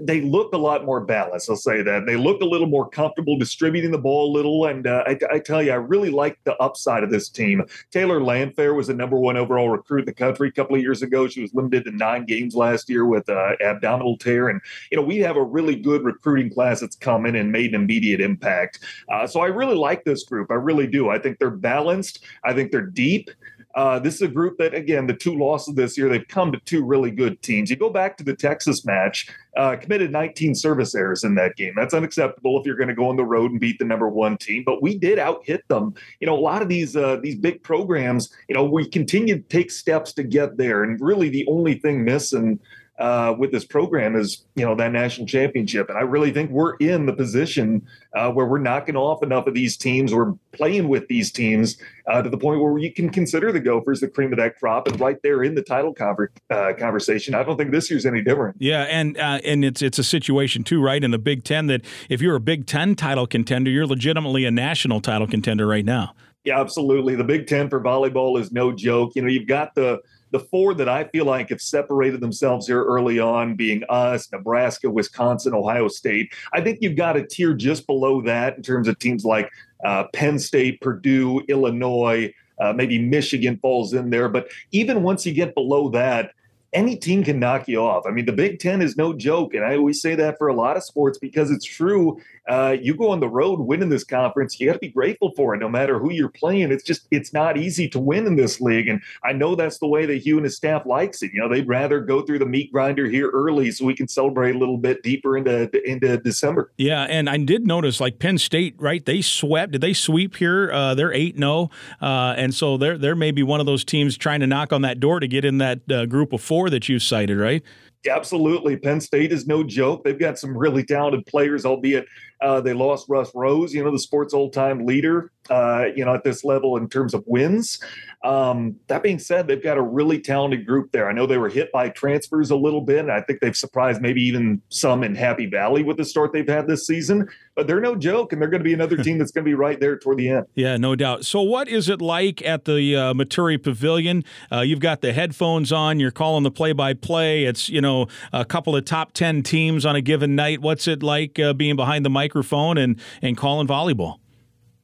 They look a lot more balanced, I'll say that. They look a little more comfortable distributing the ball a little. And uh, I, I tell you, I really like the upside of this team. Taylor Landfair was the number one overall recruit in the country a couple of years ago. She was limited to nine games last year with uh, abdominal tear. And, you know, we have a really good recruiting class that's coming and made an immediate impact. Uh, so I really like this group. I really do. I think they're balanced. I think they're deep. Uh, this is a group that, again, the two losses this year, they've come to two really good teams. You go back to the Texas match, uh, committed nineteen service errors in that game. That's unacceptable if you're going to go on the road and beat the number one team. But we did out-hit them. You know, a lot of these uh, these big programs, you know, we continue to take steps to get there. And really the only thing missing Uh, with this program is, you know, that national championship. And I really think we're in the position uh, where we're knocking off enough of these teams. We're playing with these teams uh, to the point where you can consider the Gophers the cream of that crop and right there in the title conver- uh, conversation. I don't think this year's any different. Yeah, and uh, and it's it's a situation too, right, in the Big Ten that if you're a Big Ten title contender, you're legitimately a national title contender right now. Yeah, absolutely. The Big Ten for volleyball is no joke. You know, you've got the The four that I feel like have separated themselves here early on, being us, Nebraska, Wisconsin, Ohio State. I think you've got a tier just below that in terms of teams like uh, Penn State, Purdue, Illinois, uh, maybe Michigan falls in there. But even once you get below that, any team can knock you off. I mean, the Big Ten is no joke, and I always say that for a lot of sports because it's true. Uh, you go on the road winning this conference, you got to be grateful for it no matter who you're playing. It's just it's not easy to win in this league, and I know that's the way that Hugh and his staff likes it. You know, they'd rather go through the meat grinder here early so we can celebrate a little bit deeper into, into December. Yeah, and I did notice, like, Penn State, right, they swept. Did they sweep here? Uh, they're eight and oh, uh, and so they're, they're maybe one of those teams trying to knock on that door to get in that uh, group of four that you cited, right? Absolutely. Penn State is no joke. They've got some really talented players, albeit uh, they lost Russ Rose, you know, the sports all-time leader, uh, you know, at this level in terms of wins. Um, that being said, they've got a really talented group there. I know they were hit by transfers a little bit, and I think they've surprised maybe even some in Happy Valley with the start they've had this season. But they're no joke, and they're going to be another team that's going to be right there toward the end. Yeah, no doubt. So what is it like at the uh, Maturi Pavilion? Uh, you've got the headphones on. You're calling the play-by-play. It's, you know, a couple of top ten teams on a given night. What's it like uh, being behind the microphone and, and calling volleyball?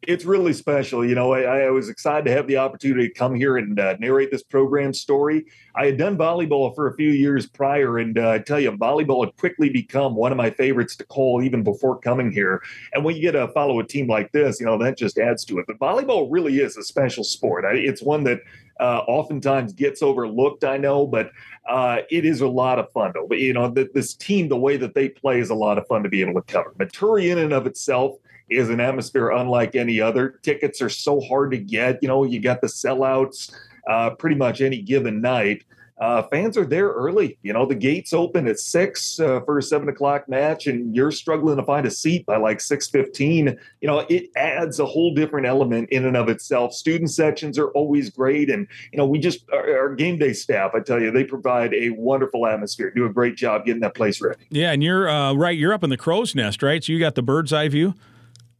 It's really special. You know, I, I was excited to have the opportunity to come here and uh, narrate this program story. I had done volleyball for a few years prior, and uh, I tell you, volleyball had quickly become one of my favorites to call even before coming here. And when you get to follow a team like this, you know, that just adds to it. But volleyball really is a special sport. I, it's one that uh, oftentimes gets overlooked, I know, but uh, it is a lot of fun. But, you know, th- this team, the way that they play is a lot of fun to be able to cover. Maturi in and of itself is an atmosphere unlike any other. Tickets are so hard to get. You know, you got the sellouts uh, pretty much any given night. Uh, fans are there early. You know, the gates open at six uh, for a seven o'clock match, and you're struggling to find a seat by like six fifteen. You know, it adds a whole different element in and of itself. Student sections are always great. And, you know, we just, our, our game day staff, I tell you, they provide a wonderful atmosphere, do a great job getting that place ready. Yeah. And you're uh, right. You're up in the crow's nest, right? So you got the bird's eye view.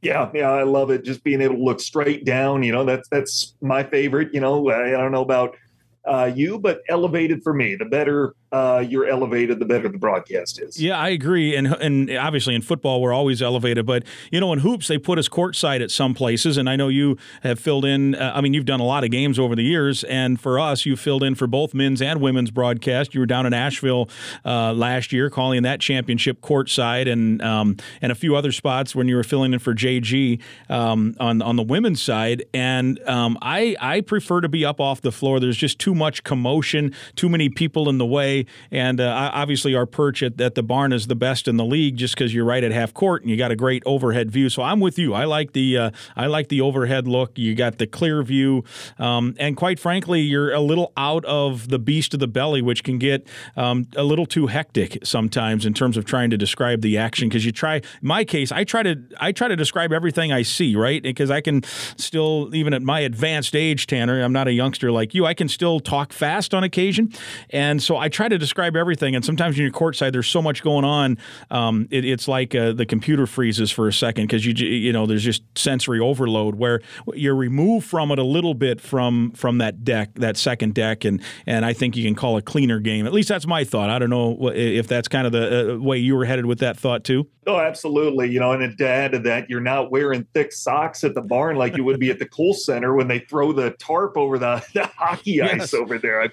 Yeah, yeah, I love it. Just being able to look straight down, you know, that's that's my favorite. You know, I, I don't know about uh, you, but elevated for me. The better uh, you're elevated, the better the broadcast is. Yeah, I agree. And and obviously in football, we're always elevated. But, you know, in hoops, they put us courtside at some places. And I know you have filled in. Uh, I mean, you've done a lot of games over the years. And for us, you filled in for both men's and women's broadcast. You were down in Asheville uh, last year calling that championship courtside and um, and a few other spots when you were filling in for J G um, on, on the women's side. And um, I, I prefer to be up off the floor. There's just too Too much commotion, too many people in the way, and uh, obviously our perch at, at the barn is the best in the league, just because you're right at half court and you got a great overhead view. So I'm with you. I like the uh, I like the overhead look. You got the clear view, um, and quite frankly, you're a little out of the beast of the belly, which can get um, a little too hectic sometimes in terms of trying to describe the action. Because you try, in my case, I try to I try to describe everything I see, right? Because I can still, even at my advanced age, Tanner, I'm not a youngster like you. I can still talk fast on occasion, and so I try to describe everything, and sometimes in your courtside there's so much going on, um, it, it's like uh, the computer freezes for a second because you you know there's just sensory overload where you're removed from it a little bit from from that deck, that second deck, and and I think you can call a cleaner game. At least that's my thought. I don't know if that's kind of the uh, way you were headed with that thought too. Oh, absolutely. You know, and to add to that, you're not wearing thick socks at the barn like you would be at the Kohl Center when they throw the tarp over the, the hockey yes. ice over there. I,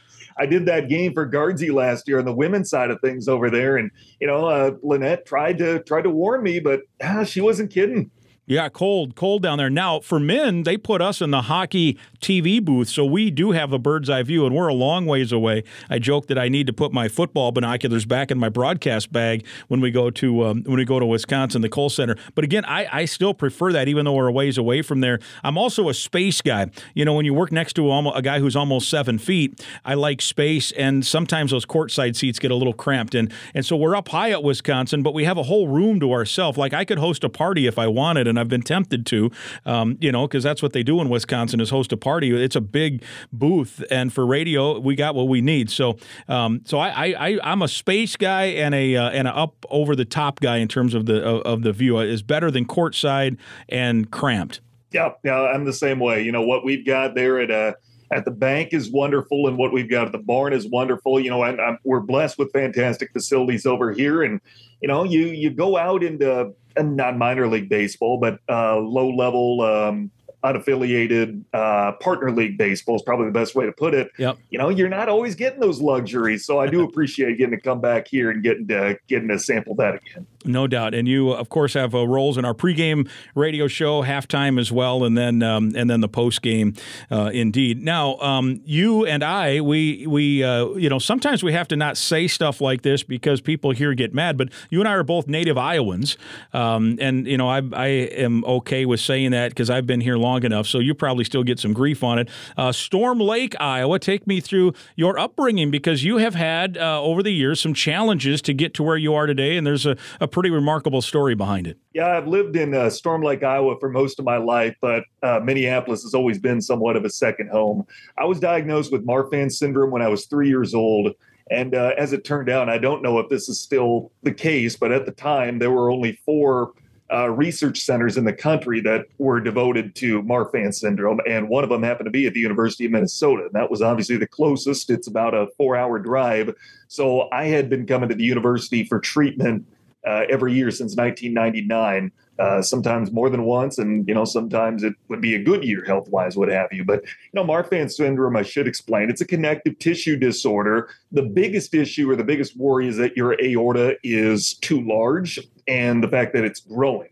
I did that game for Guardsy last year on the women's side of things over there. And, you know, uh, Lynette tried to tried to warn me, but ah, she wasn't kidding. Yeah, cold, cold down there. Now, for men, they put us in the hockey T V booth, so we do have a bird's eye view, and we're a long ways away. I joke that I need to put my football binoculars back in my broadcast bag when we go to um, when we go to Wisconsin, the Kohl Center. But again, I, I still prefer that, even though we're a ways away from there. I'm also a space guy. You know, when you work next to a, a guy who's almost seven feet, I like space, and sometimes those courtside seats get a little cramped. And, and so we're up high at Wisconsin, but we have a whole room to ourselves. Like, I could host a party if I wanted, and I've been tempted to, um, you know, because that's what they do in Wisconsin is host a party. It's a big booth, and for radio, we got what we need. So, um, so I, I, I'm a space guy and a uh, and a up over the top guy in terms of the of, of the view. It's better than courtside and cramped. Yeah, yeah, I'm the same way. You know what we've got there at a. At the bank is wonderful, and what we've got at the barn is wonderful. You know, and I'm, we're blessed with fantastic facilities over here. And, you know, you you go out into uh, not minor league baseball, but uh, low level, um, unaffiliated uh, partner league baseball is probably the best way to put it. Yep. You know, you're not always getting those luxuries. So I do appreciate getting to come back here and getting to getting to sample that again. No doubt. And you, of course, have uh, roles in our pregame radio show, halftime as well, and then um, and then the postgame, uh, indeed. Now, um, you and I, we, we uh, you know, sometimes we have to not say stuff like this because people here get mad, but you and I are both native Iowans. Um, and, you know, I, I am okay with saying that because I've been here long enough, so you probably still get some grief on it. Uh, Storm Lake, Iowa, take me through your upbringing because you have had, uh, over the years, some challenges to get to where you are today, and there's a, a pretty remarkable story behind it. Yeah, I've lived in uh, Storm Lake, Iowa for most of my life, but uh, Minneapolis has always been somewhat of a second home. I was diagnosed with Marfan syndrome when I was three years old. And uh, as it turned out, I don't know if this is still the case, but at the time, there were only four uh, research centers in the country that were devoted to Marfan syndrome. And one of them happened to be at the University of Minnesota. And that was obviously the closest. It's about a four-hour drive. So I had been coming to the university for treatment Uh, every year since nineteen ninety-nine, uh, sometimes more than once. And, you know, sometimes it would be a good year health wise, what have you. But, you know, Marfan syndrome, I should explain, it's a connective tissue disorder. The biggest issue or the biggest worry is that your aorta is too large and the fact that it's growing.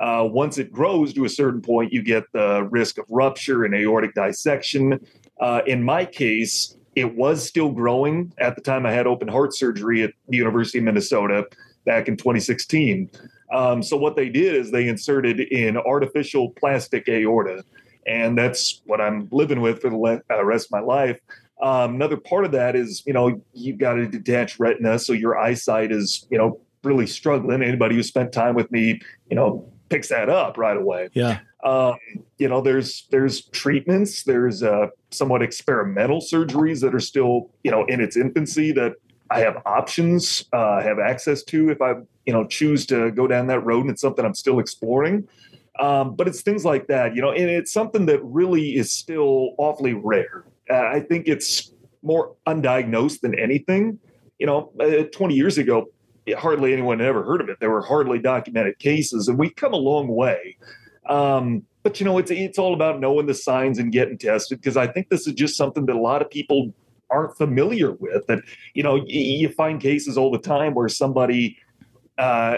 Uh, once it grows to a certain point, you get the risk of rupture and aortic dissection. Uh, in my case, it was still growing at the time I had open heart surgery at the University of Minnesota back in twenty sixteen. Um, so what they did is they inserted in artificial plastic aorta, and that's what I'm living with for the le- uh, rest of my life. Um, another part of that is, you know, you've got a detached retina, so your eyesight is, you know, really struggling. Anybody who spent time with me, you know, picks that up right away. Yeah. Um, you know, there's there's treatments, there's uh, somewhat experimental surgeries that are still, you know, in its infancy that I have options, uh, have access to if I, you know, choose to go down that road, and it's something I'm still exploring. Um, but it's things like that, you know, and it's something that really is still awfully rare. Uh, I think it's more undiagnosed than anything. You know, uh, twenty years ago, hardly anyone had ever heard of it. There were hardly documented cases, and we've come a long way. Um, but, you know, it's, it's all about knowing the signs and getting tested, because I think this is just something that a lot of people aren't familiar with. That, you know, you find cases all the time where somebody uh,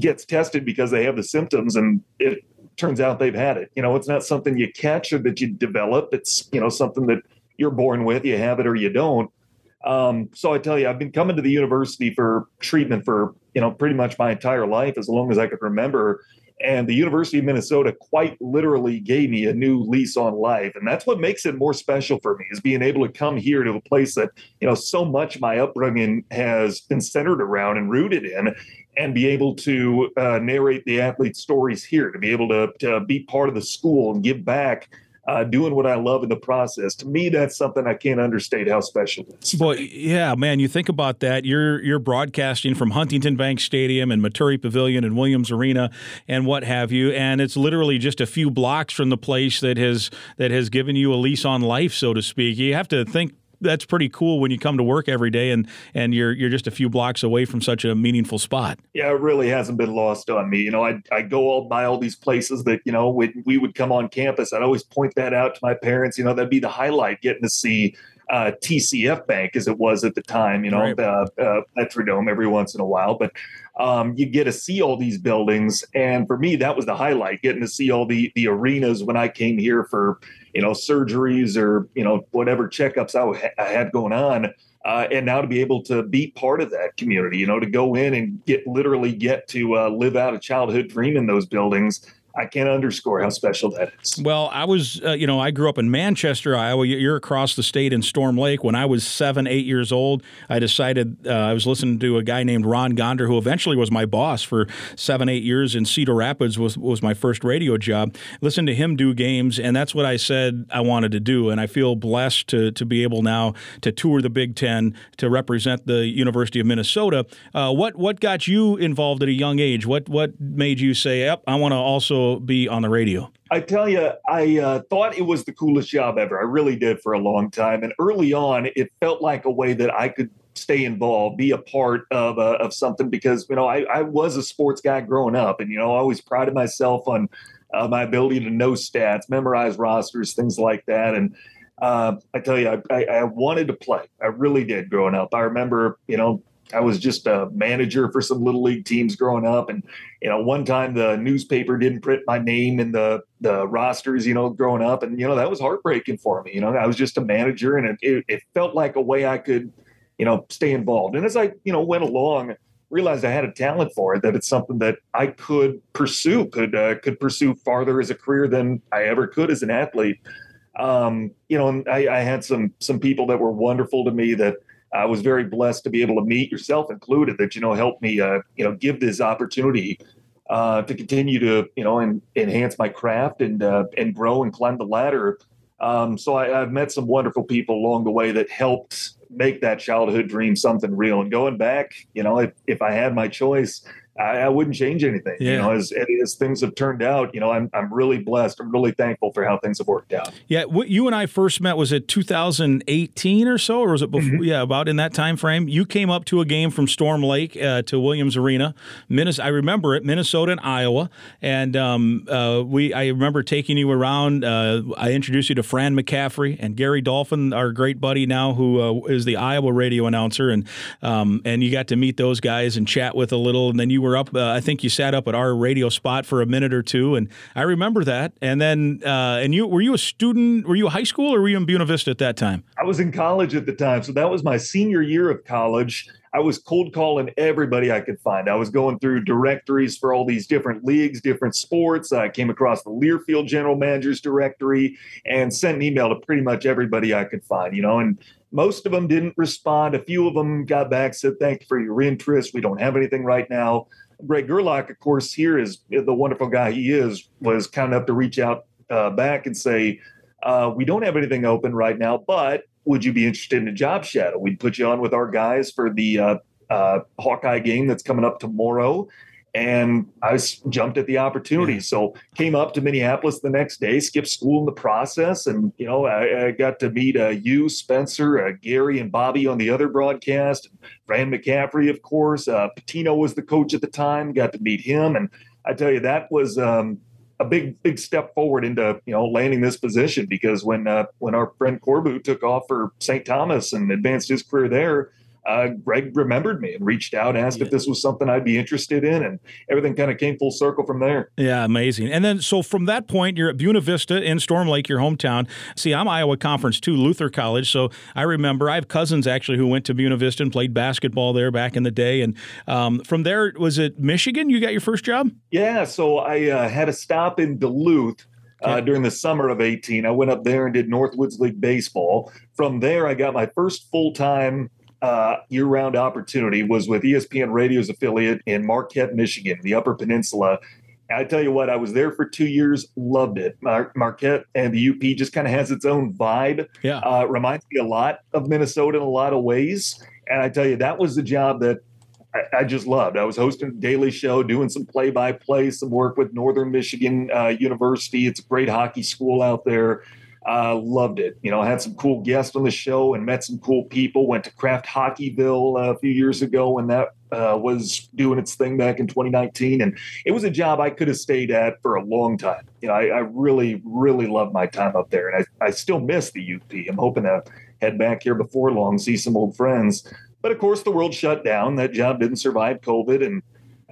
gets tested because they have the symptoms and it turns out they've had it. You know, it's not something you catch or that you develop. It's, you know, something that you're born with, you have it or you don't. Um, so I tell you, I've been coming to the university for treatment for, you know, pretty much my entire life, as long as I could remember. And the University of Minnesota quite literally gave me a new lease on life. And that's what makes it more special for me, is being able to come here to a place that, you know, so much of my upbringing has been centered around and rooted in, and be able to uh, narrate the athletes' stories here, to be able to, to be part of the school and give back, Uh, doing what I love in the process. To me, that's something I can't understate how special it is. Well, yeah, man, you think about that. You're you're broadcasting from Huntington Bank Stadium and Maturi Pavilion and Williams Arena and what have you, and it's literally just a few blocks from the place that has that has given you a lease on life, so to speak. You have to think that's pretty cool when you come to work every day and and you're you're just a few blocks away from such a meaningful spot. Yeah, it really hasn't been lost on me. You know, I I go all by all these places that, you know, when we would come on campus, I'd always point that out to my parents. You know, that'd be the highlight, getting to see uh, T C F Bank as it was at the time, you know, right. uh, uh, Petrodome every once in a while. But um, you get to see all these buildings. And for me, that was the highlight, getting to see all the the arenas when I came here for, you know, surgeries or, you know, whatever checkups I, ha- I had going on. Uh, and now to be able to be part of that community, you know, to go in and get literally get to uh, live out a childhood dream in those buildings. I can't underscore how special that is. Well, I was, uh, you know, I grew up in Manchester, Iowa. You're across the state in Storm Lake. When I was seven, eight years old, I decided uh, I was listening to a guy named Ron Gonder, who eventually was my boss for seven, eight years in Cedar Rapids, was, was my first radio job. Listen to him do games, and that's what I said I wanted to do. And I feel blessed to to be able now to tour the Big Ten, to represent the University of Minnesota. Uh, what what got you involved at a young age? What what made you say, yep, I want to also be on the radio? I tell you, I uh, thought it was the coolest job ever. I really did for a long time. And early on, it felt like a way that I could stay involved, be a part of uh, of something, because, you know, I, I was a sports guy growing up, and, you know, I always prided myself on uh, my ability to know stats, memorize rosters, things like that. And uh, I tell you, I, I, I wanted to play. I really did growing up. I remember, you know, I was just a manager for some little league teams growing up. And, you know, one time the newspaper didn't print my name in the, the rosters, you know, growing up. And, you know, that was heartbreaking for me. You know, I was just a manager, and it, it, it felt like a way I could, you know, stay involved. And as I, you know, went along, realized I had a talent for it, that it's something that I could pursue, could, uh, could pursue farther as a career than I ever could as an athlete. Um, you know, and I, I had some, some people that were wonderful to me that I was very blessed to be able to meet, yourself included, that, you know, helped me, uh, you know, give this opportunity uh, to continue to, you know, and enhance my craft and uh, and grow and climb the ladder. Um, so I, I've met some wonderful people along the way that helped make that childhood dream something real. And going back, you know, if, if I had my choice, I, I wouldn't change anything. Yeah. You know, as, as things have turned out, you know, I'm I'm really blessed. I'm really thankful for how things have worked out. Yeah, what you and I first met, was it two thousand eighteen or so, or was it before? Mm-hmm. Yeah, about in that time frame. You came up to a game from Storm Lake uh, to Williams Arena, Minnesota. I remember it, Minnesota and Iowa, and um, uh, we. I remember taking you around. Uh, I introduced you to Fran McCaffrey and Gary Dolphin, our great buddy now, who uh, is the Iowa radio announcer, and um, and you got to meet those guys and chat with a little, and then you were up, uh, I think you sat up at our radio spot for a minute or two, and I remember that. And then, uh, and you were you a student? Were you a high school, or were you in Buena Vista at that time? I was in college at the time, so that was my senior year of college. I was cold calling everybody I could find. I was going through directories for all these different leagues, different sports. I came across the Learfield General Managers directory and sent an email to pretty much everybody I could find, you know, and most of them didn't respond. A few of them got back, said, thank you for your interest. We don't have anything right now. Greg Gerlach, of course, here is the wonderful guy he is, was kind enough to reach out uh, back and say, uh, we don't have anything open right now, but would you be interested in a job shadow? We'd put you on with our guys for the uh, uh, Hawkeye game that's coming up tomorrow. And I was, jumped at the opportunity. Yeah. So came up to Minneapolis the next day, skipped school in the process. And, you know, I, I got to meet uh, you, Spencer, uh, Gary, and Bobby on the other broadcast. Fran McCaffrey, of course. Uh, Patino was the coach at the time. Got to meet him. And I tell you, that was um, a big, big step forward into, you know, landing this position. Because when uh, when our friend Corbu took off for Saint Thomas and advanced his career there, Uh, Greg remembered me and reached out, asked yeah. if this was something I'd be interested in, and everything kind of came full circle from there. Yeah, amazing. And then, so from that point, you're at Buena Vista in Storm Lake, your hometown. See, I'm Iowa Conference two, Luther College, so I remember I have cousins actually who went to Buena Vista and played basketball there back in the day. And um, from there, was it Michigan? You got your first job? Yeah, so I uh, had a stop in Duluth. Okay. Uh, during the summer of eighteen, I went up there and did Northwoods League baseball. From there, I got my first full-time Uh, year-round opportunity was with E S P N Radio's affiliate in Marquette, Michigan, the Upper Peninsula. And I tell you what, I was there for two years, loved it. Mar- Marquette and the U P just kind of has its own vibe. Yeah. Uh, reminds me a lot of Minnesota in a lot of ways. And I tell you, that was the job that I, I just loved. I was hosting a daily show, doing some play-by-play, some work with Northern Michigan uh, University. It's a great hockey school out there. I uh, loved it. You know, I had some cool guests on the show and met some cool people. Went to Craft Hockeyville uh, a few years ago when that uh, was doing its thing back in twenty nineteen. And it was a job I could have stayed at for a long time. You know, I, I really, really loved my time up there. And I, I still miss the U P. I'm hoping to head back here before long, see some old friends. But, of course, the world shut down. That job didn't survive COVID. And,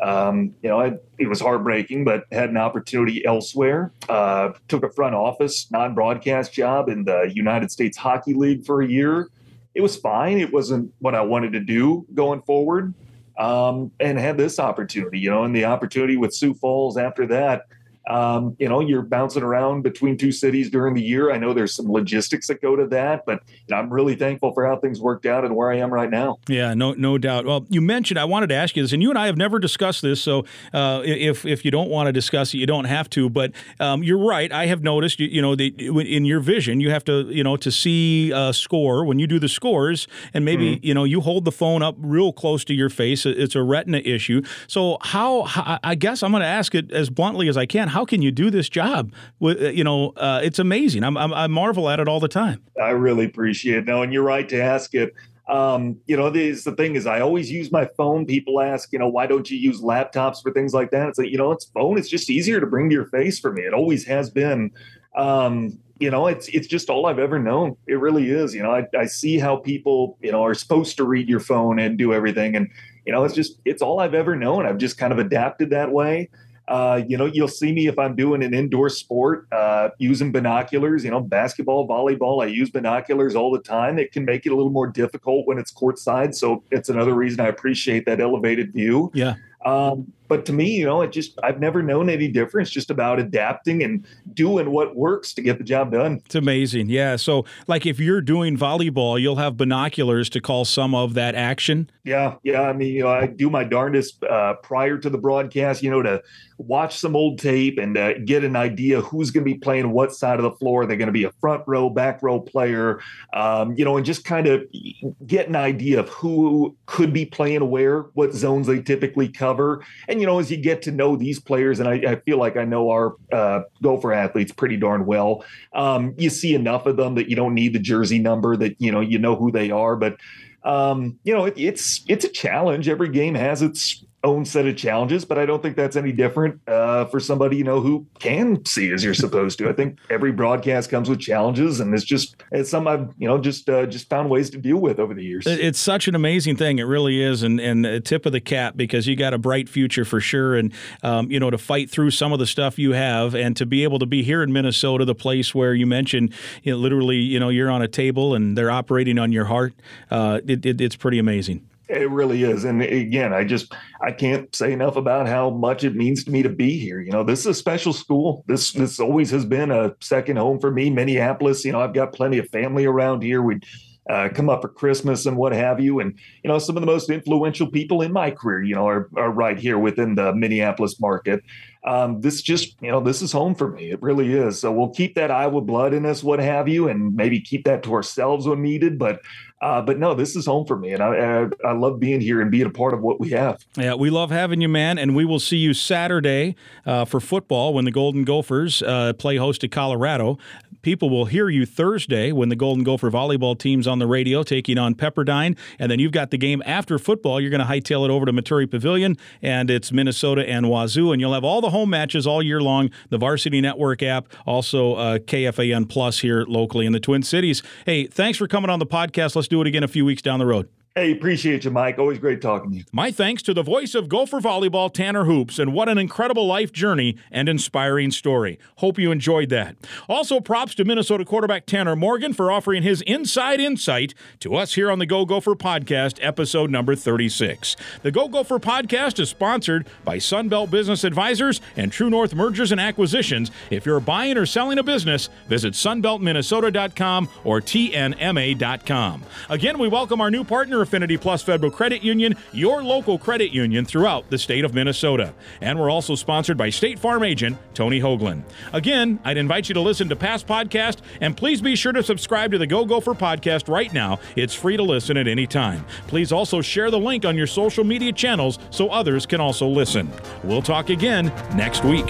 um, you know, I, it was heartbreaking, but had an opportunity elsewhere. Uh, took a front office, non-broadcast job in the United States Hockey League for a year. It was fine. It wasn't what I wanted to do going forward. Um, and had this opportunity, you know, and the opportunity with Sioux Falls after that. Um, you know, you're bouncing around between two cities during the year. I know there's some logistics that go to that, but I'm really thankful for how things worked out and where I am right now. Yeah, no, no doubt. Well, you mentioned, I wanted to ask you this, and you and I have never discussed this. So uh, if, if you don't want to discuss it, you don't have to, but um, you're right. I have noticed, you, you know, the, in your vision, you have to, you know, to see a score when you do the scores, and maybe, mm-hmm. you know, you hold the phone up real close to your face. It's a retina issue. So how, I guess I'm going to ask it as bluntly as I can. How can you do this job? You know, uh, it's amazing. I'm, I'm, I marvel at it all the time. I really appreciate it. No, and you're right to ask it. Um, you know, the, the thing is, I always use my phone. People ask, you know, why don't you use laptops for things like that? It's like, you know, it's phone. It's just easier to bring to your face for me. It always has been. Um, you know, it's it's just all I've ever known. It really is. You know, I, I see how people, you know, are supposed to read your phone and do everything. And, you know, it's just it's all I've ever known. I've just kind of adapted that way. Uh, you know, you'll see me if I'm doing an indoor sport, uh, using binoculars, you know, basketball, volleyball. I use binoculars all the time. It can make it a little more difficult when it's courtside. So it's another reason I appreciate that elevated view. Yeah. Um, but to me, you know, it just, I've never known any difference, just about adapting and doing what works to get the job done. It's amazing. Yeah. So like if you're doing volleyball, you'll have binoculars to call some of that action. Yeah. Yeah. I mean, you know, I do my darndest uh, prior to the broadcast, you know, to watch some old tape and uh, get an idea who's going to be playing what side of the floor. They're going to be a front row, back row player, um, you know, and just kind of get an idea of who could be playing where, what zones they typically cover. And, you know, as you get to know these players, and I, I feel like I know our uh, Gopher athletes pretty darn well, um, you see enough of them that you don't need the jersey number, that, you know, you know who they are. But, um, you know, it, it's it's a challenge. Every game has its own set of challenges, but I don't think that's any different uh, for somebody, you know, who can see as you're supposed to. I think every broadcast comes with challenges, and it's just, it's something I've, you know, just, uh, just found ways to deal with over the years. It's such an amazing thing. It really is. And, and a tip of the cap, because you got a bright future for sure. And, um, you know, to fight through some of the stuff you have and to be able to be here in Minnesota, the place where you mentioned, you know, literally, you know, you're on a table and they're operating on your heart. Uh, it, it, it's pretty amazing. It really is. And again, I just, I can't say enough about how much it means to me to be here. You know, this is a special school. This, this always has been a second home for me, Minneapolis. You know, I've got plenty of family around here. We'd uh, come up for Christmas and what have you. And, you know, some of the most influential people in my career, you know, are, are right here within the Minneapolis market. Um, this just, you know, this is home for me. It really is. So we'll keep that Iowa blood in us, what have you, and maybe keep that to ourselves when needed. But, uh, but no, this is home for me. And I, I, I love being here and being a part of what we have. Yeah, we love having you, man. And we will see you Saturday uh, for football when the Golden Gophers uh, play host to Colorado. People will hear you Thursday when the Golden Gopher volleyball team's on the radio taking on Pepperdine. And then you've got the game after football. You're going to hightail it over to Maturi Pavilion, and it's Minnesota and Wazoo. And you'll have all the home matches all year long, the Varsity Network app, also uh, K F A N Plus here locally in the Twin Cities. Hey, thanks for coming on the podcast. Let's do it again a few weeks down the road. Hey, appreciate you, Mike. Always great talking to you. My thanks to the voice of Gopher volleyball, Tanner Hoops, and what an incredible life journey and inspiring story. Hope you enjoyed that. Also, props to Minnesota quarterback Tanner Morgan for offering his inside insight to us here on the Go Gopher podcast, episode number thirty-six. The Go Gopher podcast is sponsored by Sunbelt Business Advisors and True North Mergers and Acquisitions. If you're buying or selling a business, visit sunbelt minnesota dot com or T N M A dot com. Again, we welcome our new partner, Affinity Plus Federal Credit Union, your local credit union throughout the state of Minnesota. And we're also sponsored by State Farm agent Tony Hoaglund. Again, I'd invite you to listen to past podcasts, and please be sure to subscribe to the Go Gopher podcast right now. It's free to listen at any time. Please also share the link on your social media channels so others can also listen. We'll talk again next week.